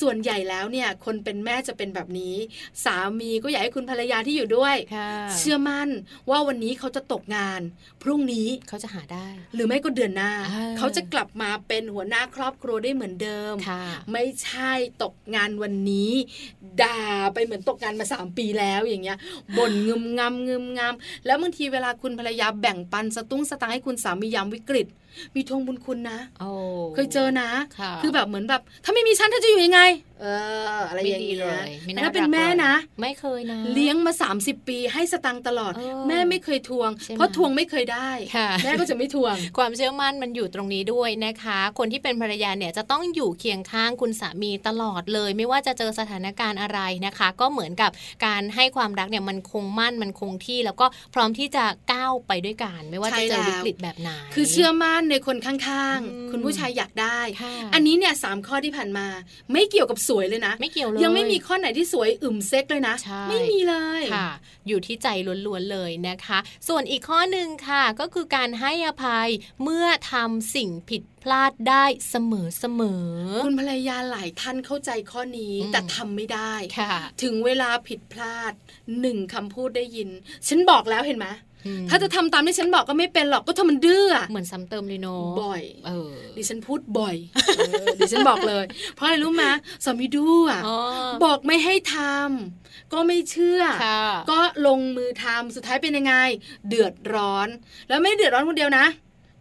ส่วนใหญ่แล้วเนี่ยคนเป็นแม่จะเป็นแบบนี้สามีก็อยากให้คุณภรรยาที่อยู่ด้วยเชื่อมั่นว่าวันนี้เขาจะตกงานพรุ่งนี้เขาจะหาได้หรือไม่ก็เดือนหน้าเขาจะกลับมาเป็นหัวหน้าครอบครัวได้เหมือนเดิมไม่ใช่ตกงานวันนี้ด่าไปเหมือนตกงานมาสามปีแล้วอย่างเงี้ยบ่นงึมงำงึมงำแล้วบางทีเวลาคุณภรรยาแบ่งปันสตุ้งสตางค์ให้คุณสามียามวิกฤตมีทวงบุญคุณนะ oh. เคยเจอนะ คือแบบเหมือนแบบถ้าไม่มีฉันเธอจะอยู่ยังไงเอออะไรอย่างเงี้ยแล้วเป็นแม่นะไม่เคยนะเลี้ยงมาสามสิบปีให้สตังค์ตลอดแม่ไม่เคยทวงเพราะทวงไม่เคยได้แม่ก็จะไม่ทวงความเชื่อมั่นมันอยู่ตรงนี้ด้วยนะคะคนที่เป็นภรรยาเนี่ยจะต้องอยู่เคียงข้างคุณสามีตลอดเลยไม่ว่าจะเจอสถานการณ์อะไรนะคะก็เหมือนกับการให้ความรักเนี่ยมันคงมั่นมันคงที่แล้วก็พร้อมที่จะก้าวไปด้วยกันไม่ว่าจะเจอวิกฤตแบบไหนคือเชื่อมั่น ในคนข้างๆคุณผู้ชายอยากได้อันนี้เนี่ยสามข้อที่ผ่านมาไม่เกี่ยวกับสวยเลยนะไม่เกี่ยวเลยยังไม่มีข้อไหนที่สวยอึมเซ็กเลยนะไม่มีเลยค่ะอยู่ที่ใจล้วนๆเลยนะคะส่วนอีกข้อนึงค่ะก็คือการให้อภัยเมื่อทำสิ่งผิดพลาดได้เสมอๆคุณภรรยาหลายท่านเข้าใจข้อนี้แต่ทำไม่ได้ถึงเวลาผิดพลาดหนึ่งคำพูดได้ยินฉันบอกแล้วเห็นไหมถ้าจะทำตามที่ฉันบอกก็ไม่เป็นหรอกก็ทำมันดื้อเหมือนซ้ำเติมเลยเนาะบ่อยเออดิฉันพูดบ่อยเออดิฉันบอกเลยเพราะอะไรรู้มั้ยสามีดื้ออ่ะบอกไม่ให้ทำก็ไม่เชื่อก็ลงมือทำสุดท้ายเป็นยังไงเดือดร้อนแล้วไม่เดือดร้อนคนเดียวนะ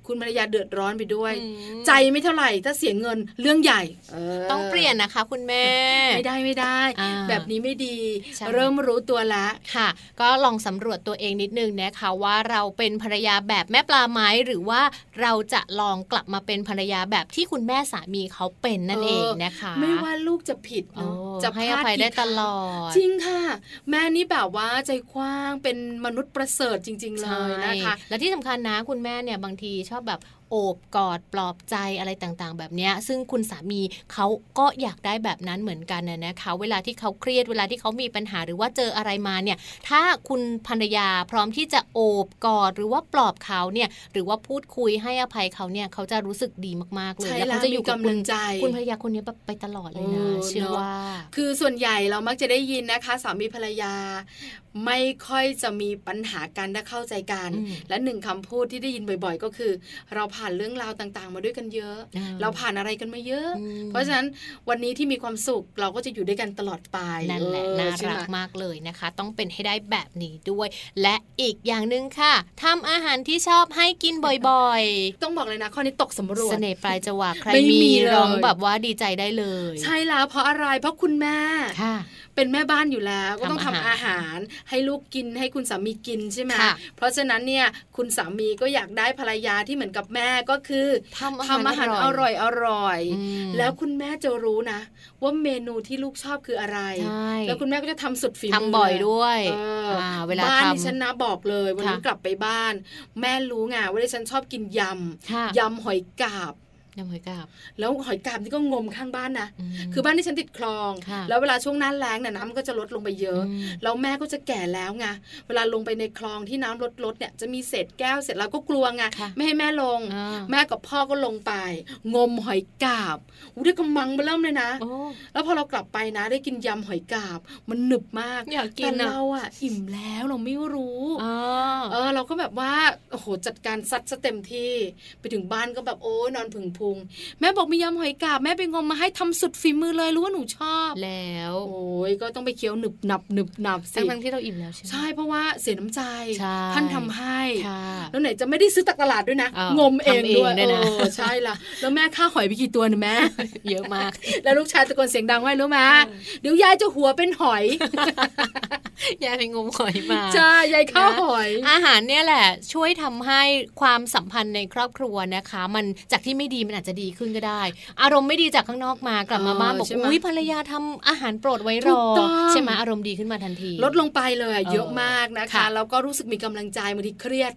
คุณภรรยาเดือดร้อนไปด้วยใจไม่เท่าไหร่ถ้าเสียเงินเรื่องใหญ่ต้องเปลี่ยนนะคะคุณแม่ไม่ได้ไม่ได้แบบนี้ไม่ดีเริ่มรู้ตัวละค่ะก็ลองสำรวจตัวเองนิดนึงนะคะว่าเราเป็นภรรยาแบบแม่ปลาไหมหรือว่าเราจะลองกลับมาเป็นภรรยาแบบที่คุณแม่สามีเขาเป็นนั่นเองนะคะไม่ว่าลูกจะผิดเนาะจะให้อภัยได้ตลอดจริงค่ะแม่นี่แบบว่าใจกว้างเป็นมนุษย์ประเสริฐจริงๆเลยนะคะและที่สำคัญนะคุณแม่เนี่ยบางทีชอบแบบโอบกอดปลอบใจอะไรต่างๆแบบเนี้ยซึ่งคุณสามีเขาก็อยากได้แบบนั้นเหมือนกันน่ะนะคะเวลาที่เขาเครียดเวลาที่เขามีปัญหาหรือว่าเจออะไรมาเนี่ยถ้าคุณภรรยาพร้อมที่จะโอบกอดหรือว่าปลอบเขาเนี่ยหรือว่าพูดคุยให้อภัยเขาเนี่ยเขาจะรู้สึกดีมากๆเลยแล้วเขาจะอยู่กับคุณคุณภรรยาคนนี้ไปตลอดเลยนะเชื่อว่าคือส่วนใหญ่เรามักจะได้ยินนะคะสามีภรรยาไม่ค่อยจะมีปัญหากันและเข้าใจกันและหนึ่งคำพูดที่ได้ยินบ่อยๆก็คือเราผ่านเรื่องราวต่างๆมาด้วยกันเยอะเราผ่านอะไรกันมาเยอะเพราะฉะนั้นวันนี้ที่มีความสุขเราก็จะอยู่ด้วยกันตลอดไปนั่นแหละน่ารักมากเลยนะคะต้องเป็นให้ได้แบบนี้ด้วยและอีกอย่างนึงค่ะทำอาหารที่ชอบให้กินบ่อยๆต้องบอกเลยนะข้อนี้ตกสำรวจเสน่ห์ปลายจวักใครมีร้องแบบว่าดีใจได้เลยใช่แล้วเพราะอะไรเพราะคุณแม่เป็นแม่บ้านอยู่แล้วก็ต้องทำอาหารให้ลูกกินให้คุณสามีกินใช่ไหมเพราะฉะนั้นเนี่ยคุณสามีก็อยากได้ภรรยาที่เหมือนกับแม่ก็คือทำทำอาหารอร่อยอร่อยแล้วคุณแม่จะรู้นะว่าเมนูที่ลูกชอบคืออะไรแล้วคุณแม่ก็จะทำสุดฝีมือทำบ่อยด้วยบ้านดิฉันนะบอกเลยวันนี้กลับไปบ้านแม่รู้ไงว่าดิฉันชอบกินยำยำหอยกาบยำหอยกาบแล้วหอยกาบนี่ก็งมข้างบ้านนะคือบ้านที่ฉันติดคลองแล้วเวลาช่วงหน้าแล้งเนี่ยน้ำมันก็จะลดลงไปเยอะแล้วแม่ก็จะแก่แล้วไงเวลาลงไปในคลองที่น้ำลดลดเนี่ยจะมีเศษแก้วเศษเราก็กลัวไงไม่ให้แม่ลงแม่กับพ่อก็ลงไปงมหอยกาบอู้ได้กำมังมาเริ่มเลยนะแล้วพอเรากลับไปนะได้กินยำหอยกาบมันหนึบมากแต่เราอ่ะอิ่มแล้วเราไม่รู้เออเราก็แบบว่าโอ้โหจัดการซัดซะเต็มที่ไปถึงบ้านก็แบบโอ้นอนผึ่งแม่บอกมียำหอยกาบแม่ไปงมมาให้ทำสุดฝีมือเลยรู้ว่าหนูชอบแล้วโอ้ยก็ต้องไปเคี้ยวหนึบหนับหนึบหนับสิทั้งที่เราอิ่มแล้วใช่ใช่เพราะว่าเสียน้ำใจท่านทำให้แล้วไหนจะไม่ได้ซื้อจากตลาดด้วยนะงมเองด้วยนะใช่ละแล้วแม่ฆ่าหอยไปกี่ตัวเนี่ยแม่เยอะมากแล้วลูกชายตะโกนเสียงดังว่ารู้ไหมเดี๋ยวยายจะหัวเป็นหอยยายไปงมหอยมาใช่ยายฆ่าหอยอาหารเนี่ยแหละช่วยทำให้ความสัมพันธ์ในครอบครัวนะคะมันจากที่ไม่ดีมันอาจจะดีขึ้นก็ได้อารมณ์ไม่ดีจากข้างนอกมากลับมาบ้านบอกอุ้ยภรรยาทำอาหารโปรดไว้รอใช่ไหมอารมณ์ดีขึ้นมาทันทีลดลงไปเลยเยอะมากนะคะแล้วก็รู้สึกมีกำลังใจบางทีเครียด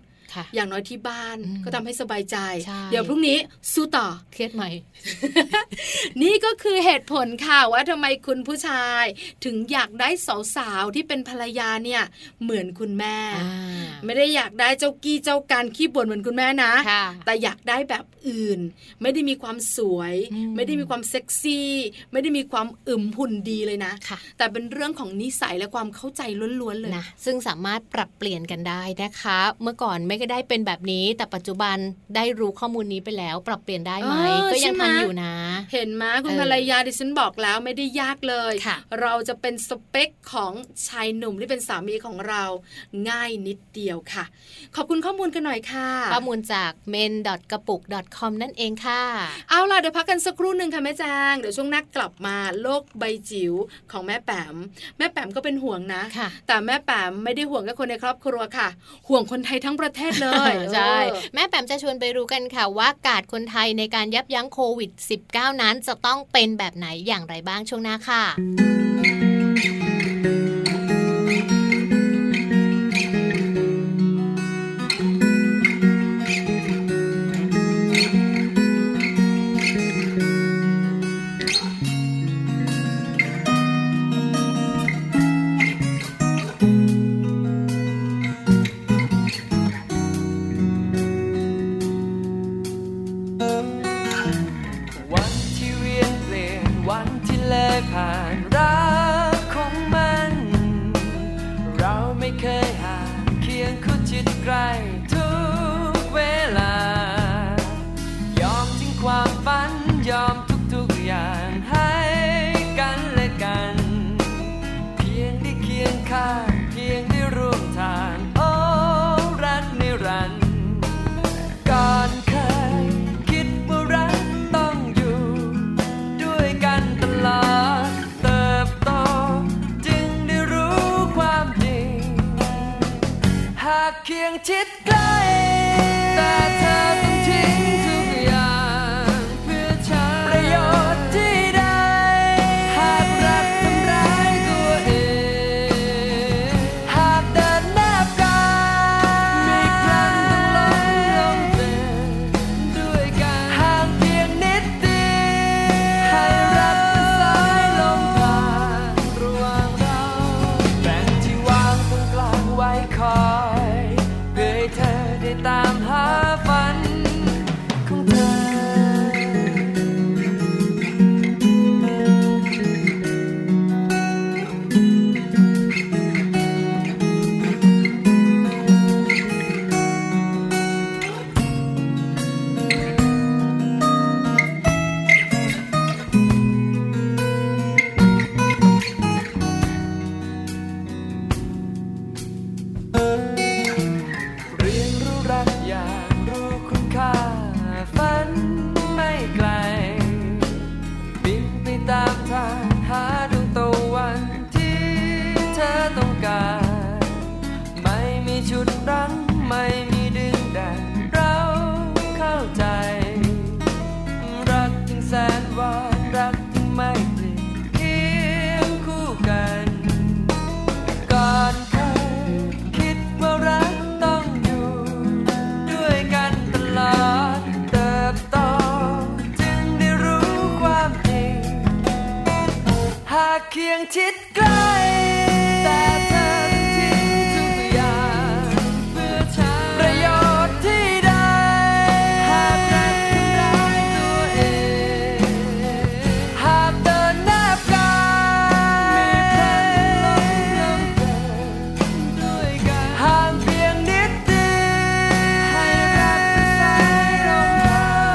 อย่างน้อยที่บ้านก็ทำให้สบายใจเดี๋ยวพรุ่งนี้สู้ต่อเครียดใหม่ นี่ก็คือเหตุผลค่ะว่าทำไมคุณผู้ชายถึงอยากได้สาวๆที่เป็นภรรยาเนี่ยเหมือนคุณแม่ไม่ได้อยากได้เจ้ากี้เจ้าการขี้บ่นเหมือนคุณแม่นะแต่อยากได้แบบอื่นไม่ได้มีความสวยไม่ได้มีความเซ็กซี่ไม่ได้มีความอึมหุ่นดีเลยนะแต่เป็นเรื่องของนิสัยและความเข้าใจล้วนๆเลยนะซึ่งสามารถปรับเปลี่ยนกันได้นะคะเมื่อก่อนไม่ก็ได้เป็นแบบนี้แต่ปัจจุบันได้รู้ข้อมูลนี้ไปแล้วปรับเปลี่ยนได้ไหมก็ยังทำอยู่นะเห็นไหมคุณภรรยาดิฉันบอกแล้วไม่ได้ยากเลยเราจะเป็นสเปคของชายหนุ่มที่เป็นสามีของเราง่ายนิดเดียวค่ะขอบคุณข้อมูลกันหน่อยค่ะข้อมูลจาก เมน ดอท กระปุก ดอท คอม นั่นเองค่ะเอาล่ะเดี๋ยวพักกันสักครู่นึงค่ะแม่แจงเดี๋ยวช่วงหน้ากลับมาโลกใบจิ๋วของแม่แป๋มแม่แป๋มก็เป็นห่วงนะแต่แม่แป๋มไม่ได้ห่วงแค่คนในครอบครัวค่ะห่วงคนไทยทั้งประเทศเลยใช่แม่แปมจะชวนไปรู้กันค่ะว่ากาดคนไทยในการยับยั้งโควิด สิบเก้า นั้นจะต้องเป็นแบบไหนอย่างไรบ้างช่วงหน้าค่ะ แสนหวานรักที่ไม่เปลี่ยนเคียงคู่กันก่อนเคยคิดว่ารักต้องอยู่ด้วยกันตลอดเติบโตจึงได้รู้ความจริงหากเคียงชิดใกล้แต่เธอทิ้งทุกอย่างเพื่อฉันประโยชน์ที่ได้หากรักทำร้ายตัวเองหากเดินแนบกายไม่เคยลงเราเกิดด้วยกันห่างเพียงนิดเดียวให้รักเป็นสายลมพัดระหว่างเราแบ่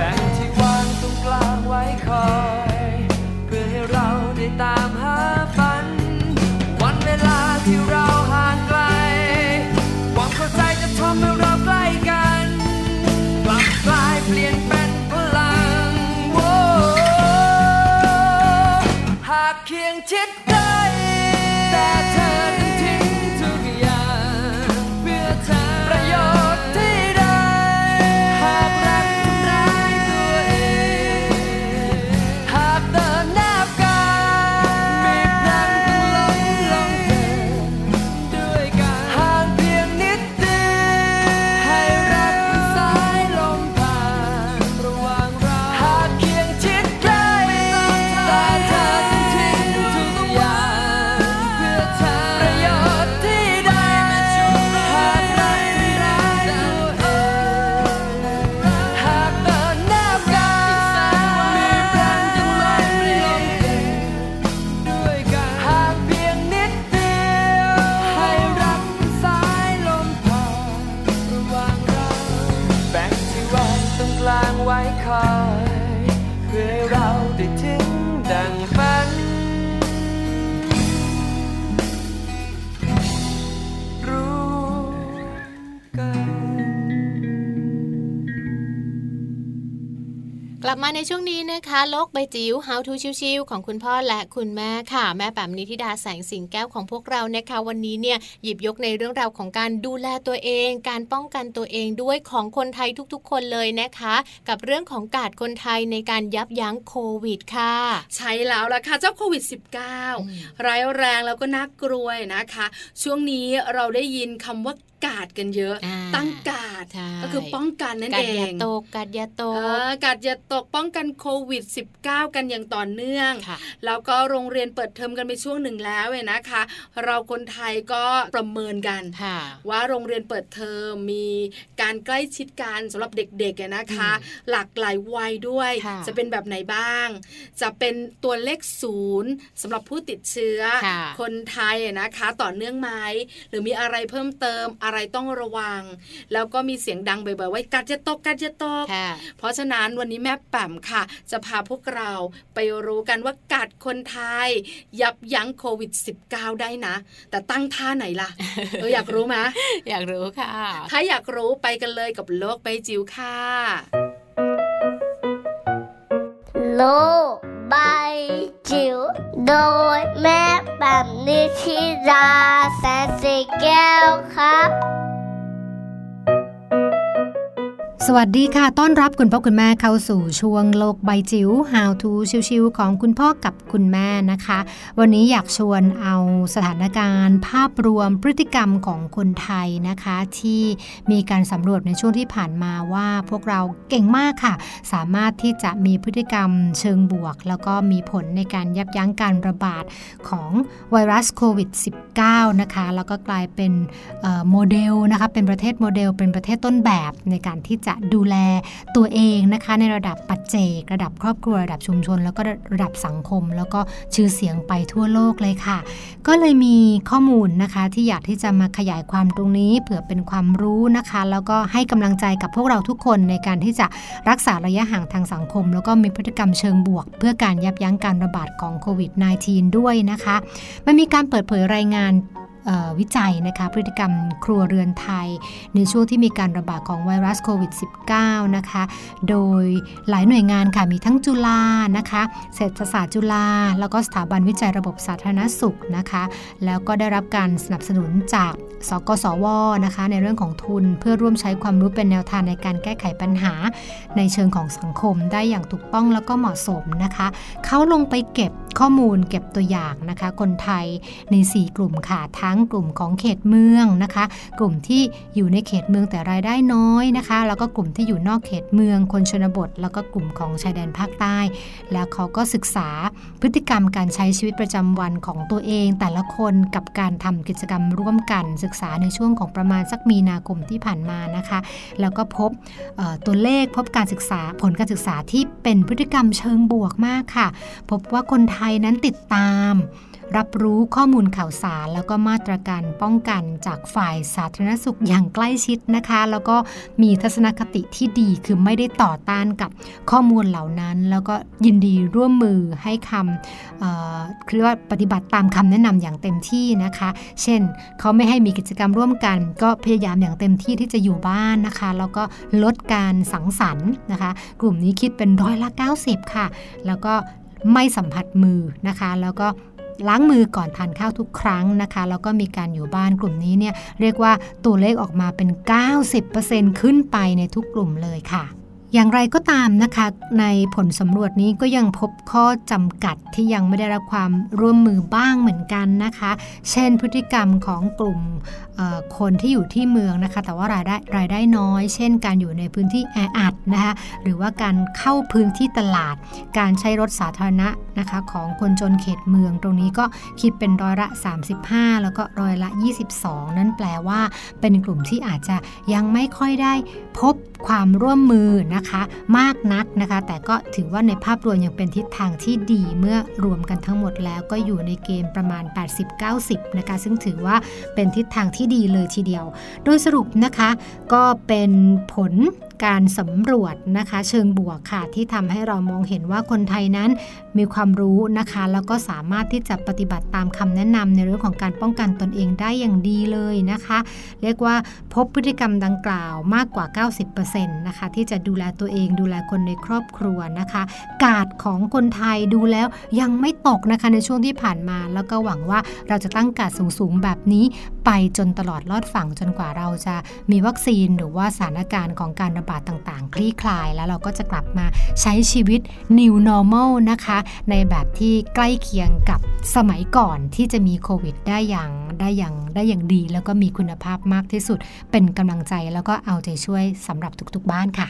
งที่วางตรงกลางไว้คอยเพื่อให้เราได้ตามหาฝันวันเวลาที่เราห่างไกลความเข้าใจจะทำให้เราใกล้กันกลับกลายเปลี่ยนเป็นพลังโอ้หากเคียงชิดใกล้แต่เธอนั้นทิ้งทุกอย่างเพื่อฉันประโยชน์ที่ได้หากรักทำร้ายตัวเองหากเดินแนบกายไม่พลันต้องหลงหลงเธอด้วยกันห่างเพียงนิดเดียวให้รักเป็นสายลมผ่านระหว่างเราหากเคียงชิดใกล้แต่เธอต้องทิ้งทุกอย่างเพื่อฉันประโยชน์ที่ได้หากรักทำร้ายตัวเองหากเดินแนบกายไม่พลันต้องหลงหลงเธอ ด้วยกันหากเพียงนิดเดียวให้รักเป็นสายลมผ่านระหว่างเราแบ่งที่วางตรงกลางไว้คอยเพื่อให้เราได้ถึงดังฝันรู้กันกลับมาในช่วงนี้นะคะโลกใบจิ๋ว How to ชิวๆของคุณพ่อและคุณแม่ค่ะแม่แป๋มนิธิดาแสงสิงแก้วของพวกเรานะคะวันนี้เนี่ยหยิบยกในเรื่องราวของการดูแลตัวเองการป้องกันตัวเองด้วยของคนไทยทุกๆคนเลยนะคะกับเรื่องของกาดคนไทยในการยับยั้งโควิดค่ะใช่แล้วล่ะค่ะเจ้าโควิด สิบเก้า ร้ายแรงแล้วก็น่ากลัวนะคะช่วงนี้เราได้ยินคำว่ากาดกันเยอะตั้งกาดก็คือป้องกันนั่นเองกาดยาตกกาดยาตกกาดยาตกป้องกันโควิด สิบเก้า กันอย่างต่อเนื่องแล้วก็โรงเรียนเปิดเทอมกันไปช่วงหนึ่งแล้วเนี่ยนะคะเราคนไทยก็ประเมินกันว่าโรงเรียนเปิดเทอมมีการใกล้ชิดกันสำหรับเด็กๆนะคะหลากหลายวัยด้วยจะเป็นแบบไหนบ้างจะเป็นตัวเลขศูนย์สำหรับผู้ติดเชื้อคนไทยนะคะต่อเนื่องไหมหรือมีอะไรเพิ่มเติมอะไรต้องระวังแล้วก็มีเสียงดังบ่อยๆว่ากัดจะตกกัดจะตกเพราะฉะนั้นวันนี้แม่แป๋มค่ะจะพาพวกเราไปรู้กันว่ากัดคนไทยยับยั้งโควิด สิบเก้า ได้นะแต่ตั้งท่าไหนล่ะ เอออยากรู้ไหม อยากรู้ค่ะถ้าอยากรู้ไปกันเลยกับโลกใบจิ๋วค่ะโลกใบจิ๋วโดยแม่แป๋มนิธิดาแสนสีแก้วครับสวัสดีค่ะต้อนรับคุณพ่อคุณแม่เข้าสู่ช่วงโลกใบจิ๋ว How to ชิวๆของคุณพ่อกับคุณแม่นะคะวันนี้อยากชวนเอาสถานการณ์ภาพรวมพฤติกรรมของคนไทยนะคะที่มีการสำรวจในช่วงที่ผ่านมาว่าพวกเราเก่งมากค่ะสามารถที่จะมีพฤติกรรมเชิงบวกแล้วก็มีผลในการยับยั้งการระบาดของไวรัสโควิด สิบเก้า นะคะแล้วก็กลายเป็นโมเดลนะคะเป็นประเทศโมเดลเป็นประเทศต้นแบบในการที่จะดูแลตัวเองนะคะในระดับปัจเจกระดับครอบครัวระดับชุมชนแล้วก็ระดับสังคมแล้วก็ชื่อเสียงไปทั่วโลกเลยค่ะก็เลยมีข้อมูลนะคะที่อยากที่จะมาขยายความตรงนี้เผื่อเป็นความรู้นะคะแล้วก็ให้กำลังใจกับพวกเราทุกคนในการที่จะรักษาระยะห่างทางสังคมแล้วก็มีพฤติกรรมเชิงบวกเพื่อการยับยั้งการระบาดของโควิด สิบเก้า ด้วยนะคะมันมีการเปิดเผยรายงาน วิจัยนะคะพฤติกรรมครัวเรือนไทยในช่วงที่มีการระบาดของไวรัสโควิด สิบเก้า นะคะโดยหลายหน่วยงานค่ะมีทั้งจุฬานะคะเศรษฐศาสตร์จุฬาแล้วก็สถาบันวิจัยระบบสาธารณสุขนะคะแล้วก็ได้รับการสนับสนุนจากสกสวนะคะในเรื่องของทุนเพื่อร่วมใช้ความรู้เป็นแนวทางในการแก้ไขปัญหาในเชิงของสังคมได้อย่างถูกต้องแล้วก็เหมาะสมนะคะเขาลงไปเก็บข้อมูลเก็บตัวอย่างนะคะคนไทยในสี่กลุ่มค่ะทั้งกลุ่มของเขตเมืองนะคะกลุ่มที่อยู่ในเขตเมืองแต่รายได้น้อยนะคะแล้วก็กลุ่มที่อยู่นอกเขตเมืองคนชนบทแล้วก็กลุ่มของชายแดนภาคใต้แล้วเขาก็ศึกษาพฤติกรรมการใช้ชีวิตประจำวันของตัวเองแต่ละคนกับการทำกิจกรรมร่วมกันศึกษาในช่วงของประมาณสักมีนาคมที่ผ่านมานะคะแล้วก็พบตัวเลขพบการศึกษาผลการศึกษาที่เป็นพฤติกรรมเชิงบวกมากค่ะพบว่าคนไทยนั้นติดตามรับรู้ข้อมูลข่าวสารแล้วก็มาตรการป้องกันจากฝ่ายสาธารณสุขอย่างใกล้ชิดนะคะแล้วก็มีทัศนคติที่ดีคือไม่ได้ต่อต้านกับข้อมูลเหล่านั้นแล้วก็ยินดีร่วมมือให้คำเอ่อเรียกว่าปฏิบัติตามคำแนะนำอย่างเต็มที่นะคะเช่นเขาไม่ให้มีกิจกรรมร่วมกันก็พยายามอย่างเต็มที่ที่จะอยู่บ้านนะคะแล้วก็ลดการสังสรรค์นะคะกลุ่มนี้คิดเป็นร้อยละเก้าสิบค่ะแล้วก็ไม่สัมผัสมือนะคะแล้วก็ล้างมือก่อนทานข้าวทุกครั้งนะคะแล้วก็มีการอยู่บ้านกลุ่มนี้เนี่ยเรียกว่าตัวเลขออกมาเป็น เก้าสิบเปอร์เซ็นต์ ขึ้นไปในทุกกลุ่มเลยค่ะอย่างไรก็ตามนะคะในผลสำรวจนี้ก็ยังพบข้อจำกัดที่ยังไม่ได้รับความร่วมมือบ้างเหมือนกันนะคะเช่นพฤติกรรมของกลุ่มคนที่อยู่ที่เมืองนะคะแต่ว่ารายได้รายได้น้อยเช่นการอยู่ในพื้นที่แออัดนะคะหรือว่าการเข้าพื้นที่ตลาดการใช้รถสาธารณะนะคะของคนจนเขตเมืองตรงนี้ก็คิดเป็นร้อยละสามสิบห้าแล้วก็ร้อยละยี่สิบสองนั่นแปลว่าเป็นกลุ่มที่อาจจะยังไม่ค่อยได้พบความร่วมมือนะคะมากนักนะคะแต่ก็ถือว่าในภาพรวมยังเป็นทิศทางที่ดีเมื่อรวมกันทั้งหมดแล้วก็อยู่ในเกณฑ์ประมาณ แปดสิบเก้าสิบ นะคะซึ่งถือว่าเป็นทิศทางที่ดีเลยทีเดียวโดยสรุปนะคะก็เป็นผลการสำรวจนะคะเชิงบวกค่ะที่ทำให้เรามองเห็นว่าคนไทยนั้นมีความรู้นะคะแล้วก็สามารถที่จะปฏิบัติตามคำแนะนำในเรื่องของการป้องกันตนเองได้อย่างดีเลยนะคะเรียกว่าพบพฤติกรรมดังกล่าวมากกว่า เก้าสิบเปอร์เซ็นต์ นะคะที่จะดูแลตัวเองดูแลคนในครอบครัวนะคะกาดของคนไทยดูแล้วยังไม่ตกนะคะในช่วงที่ผ่านมาแล้วก็หวังว่าเราจะตั้งกาดสูงๆแบบนี้ไปจนตลอดลอดฝั่งจนกว่าเราจะมีวัคซีนหรือว่าสถานการณ์ของการระบาดต่างๆคลี่คลายแล้วเราก็จะกลับมาใช้ชีวิต new normal นะคะในแบบที่ใกล้เคียงกับสมัยก่อนที่จะมีโควิดได้อย่างได้อย่างได้อย่างดีแล้วก็มีคุณภาพมากที่สุดเป็นกำลังใจแล้วก็เอาใจช่วยสำหรับทุกๆบ้านค่ะ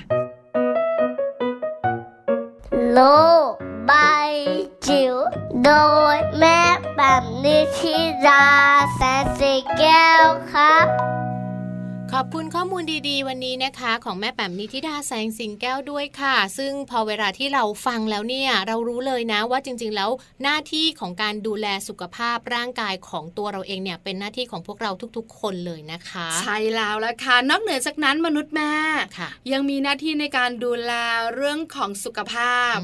โลกใบจิ๋วโดยแม่แบบนิชิราแสนสีแก้วครับขอบคุณข้อมูลดีๆวันนี้นะคะของแม่แป๋มนิธิดาแสงสิงแก้วด้วยค่ะซึ่งพอเวลาที่เราฟังแล้วเนี่ยเรารู้เลยนะว่าจริงๆแล้วหน้าที่ของการดูแลสุขภาพร่างกายของตัวเราเองเนี่ยเป็นหน้าที่ของพวกเราทุกๆคนเลยนะคะใช่แล้วล่ะค่ะนอกเหนือจากนั้นมนุษย์แม่ยังมีหน้าที่ในการดูแลเรื่องของสุขภาพ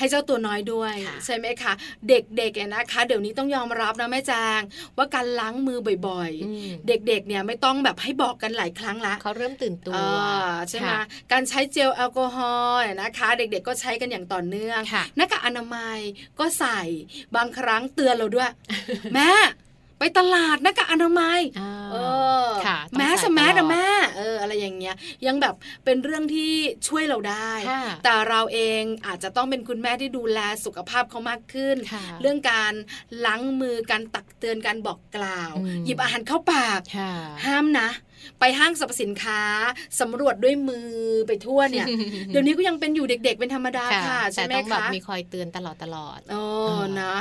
ให้เจ้าตัวน้อยด้วยใช่ไหมคะเด็กๆเนี่ยนะคะเดี๋ยวนี้ต้องยอมรับนะแม่แจงว่าการล้างมือบ่อยๆเด็กๆเนี่ยไม่ต้องแบบให้บอกกันหลายครั้งละเขาเริ่มตื่นตัวใช่ไหมการใช้เจลแอลกอฮอล์นะคะเด็กๆก็ใช้กันอย่างต่อเนื่องหน้ากากอนามัยก็ใส่บางครั้งเตือนเราด้วยแม่ไปตลาดหน้ากากอนามัยเออแม้จะแม้แต่แม่เอออะไรอย่างเงี้ยยังแบบเป็นเรื่องที่ช่วยเราได้แต่เราเองอาจจะต้องเป็นคุณแม่ที่ดูแลสุขภาพเขามากขึ้นเรื่องการล้างมือการตักเตือนการบอกกล่าวหยิบอาหารเข้าปากห้ามนะไปห้างสรรพสินค้าสำรวจด้วยมือไปทั่วเนี่ย เดี๋ยวนี้ก็ยังเป็นอยู่เด็กๆเป็นธรรมดาค่ะใช่ไหมคะแต่ต้องแบบมีคอยเตือนตลอดตลอดอ๋อนะ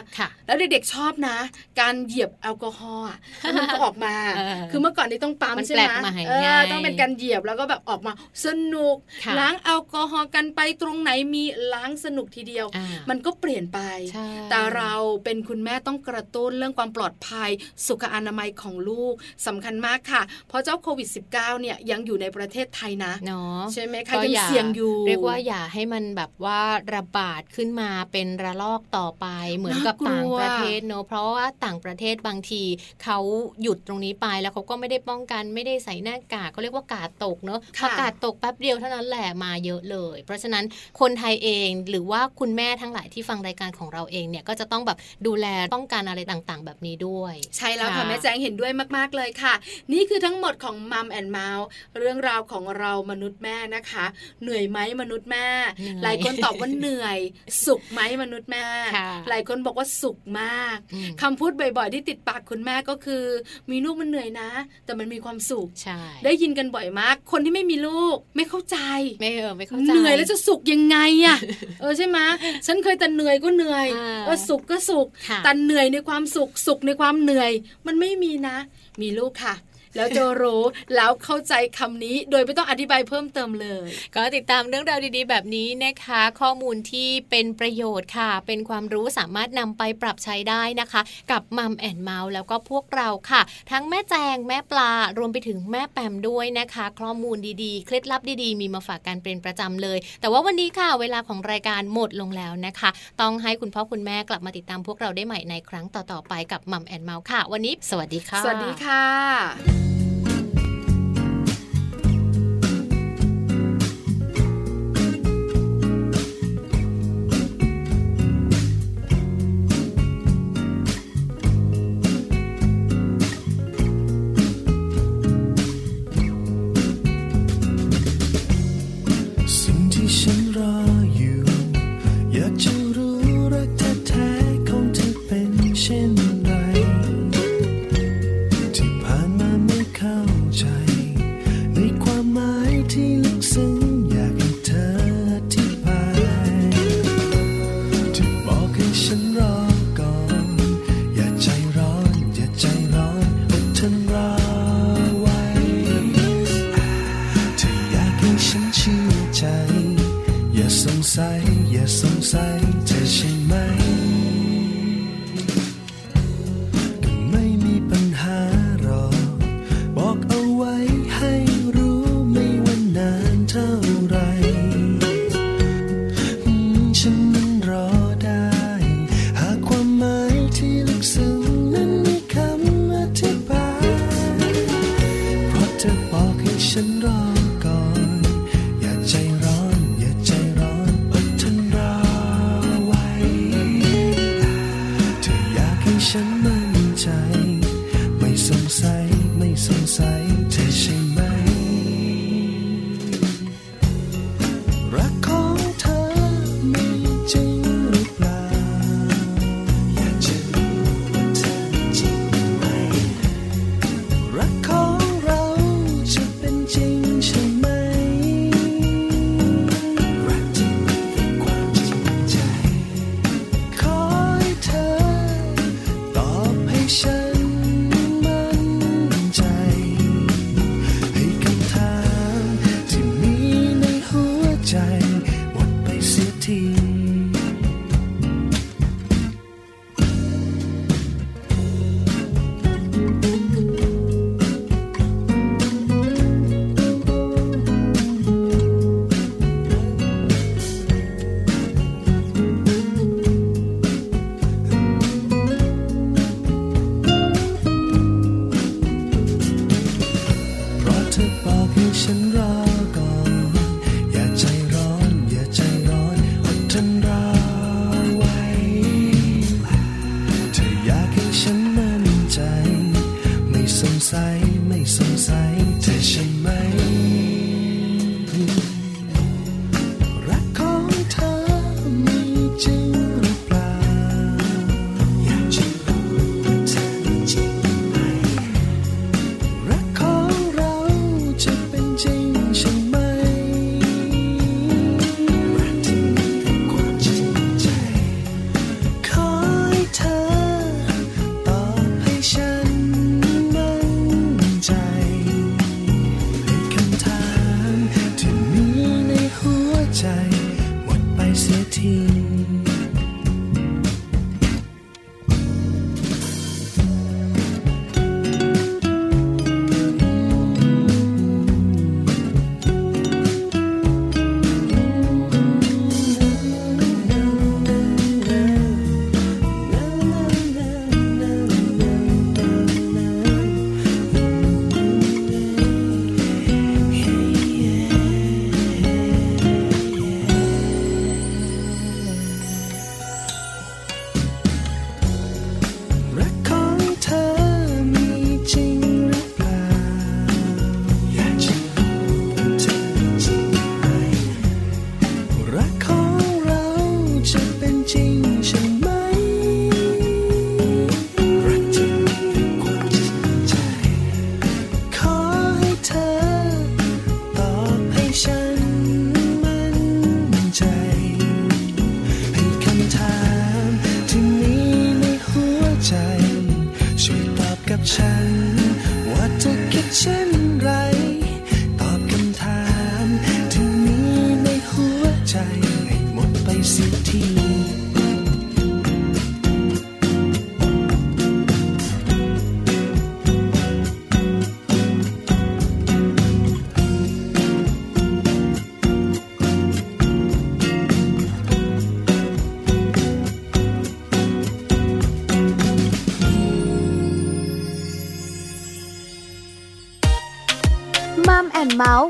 แล้วเด็กๆชอบนะการเหยียบแอลกอฮอล์มันก็ออกมา คือเมื่อก่อนนี่ต้องปั๊มใช่ไหมต้องเป็นการเหยียบแล้วก็แบบออกมาสนุกล้างแอลกอฮอล์กันไปตรงไหนมีล้างสนุกทีเดียวมันก็เปลี่ยนไปแต่เราเป็นคุณแม่ต้องกระตุ้นเรื่องความปลอดภัยสุขอนามัยของลูกสำคัญมากค่ะเพราะเจ้า โควิด สิบเก้า เนี่ยยังอยู่ในประเทศไทยนะเนาะใช่ไหมคะยังเสี่ยงอยู่เรียกว่าอย่าให้มันแบบว่าระบาดขึ้นมาเป็นระลอกต่อไปเหมือนกับต่างประเทศเนาะเพราะว่าต่างประเทศบางทีเขาหยุดตรงนี้ไปแล้วเขาก็ไม่ได้ป้องกันไม่ได้ใส่หน้ากากเขาเรียกว่ากาดตกเนาะพอกาดตกแป๊บเดียวเท่านั้นแหละมาเยอะเลยเพราะฉะนั้นคนไทยเองหรือว่าคุณแม่ทั้งหลายที่ฟังรายการของเราเองเนี่ยก็จะต้องแบบดูแลป้องกันอะไรต่างๆแบบนี้ด้วยใช่แล้วค่ะแม่แจงเห็นด้วยมากๆเลยค่ะนี่คือทั้งหมดของมัมแอนด์เมาส์เรื่องราวของเรามนุษย์แม่นะคะเหนื่อยไหมมนุษย์แม่หลายคนตอบว่าเหนื่อยสุขไหมมนุษย์แม่หลายคนบอกว่าสุขมากคำพูดบ่อยๆที่ติดปากคุณแม่ก็คือมีลูกมันเหนื่อยนะแต่มันมีความสุขได้ยินกันบ่อยมากคนที่ไม่มีลูกไม่เข้าใจไม่เออไม่เข้าใจเหนื่อยแล้วจะสุขยังไงอ่ะ เออใช่ไหมฉันเคยแต่เหนื่อยก็เหนื่อยเออสุขก็สุขแต่เหนื่อยในความสุขสุขในความเหนื่อยมันไม่มีนะมีลูกค่ะแล้วจะรู้แล้วเข้าใจคำนี้โดยไม่ต้องอธิบายเพิ่มเติมเลยก็ติดตามเรื่องราวดีๆแบบนี้นะคะข้อมูลที่เป็นประโยชน์ค่ะเป็นความรู้สามารถนำไปปรับใช้ได้นะคะกับมัมแอนด์เมาส์แล้วก็พวกเราค่ะทั้งแม่แจงแม่ปลารวมไปถึงแม่แปมด้วยนะคะข้อมูลดีๆเคล็ดลับดีๆมีมาฝากกันเป็นประจำเลยแต่ว่าวันนี้ค่ะเวลาของรายการหมดลงแล้วนะคะต้องให้คุณพ่อคุณแม่กลับมาติดตามพวกเราได้ใหม่ในครั้งต่อๆไปกับมัมแอนด์เมาส์ค่ะวันนี้สวัสดีค่ะสวัสดีค่ะ สักทีมัมแอนด์เมาส์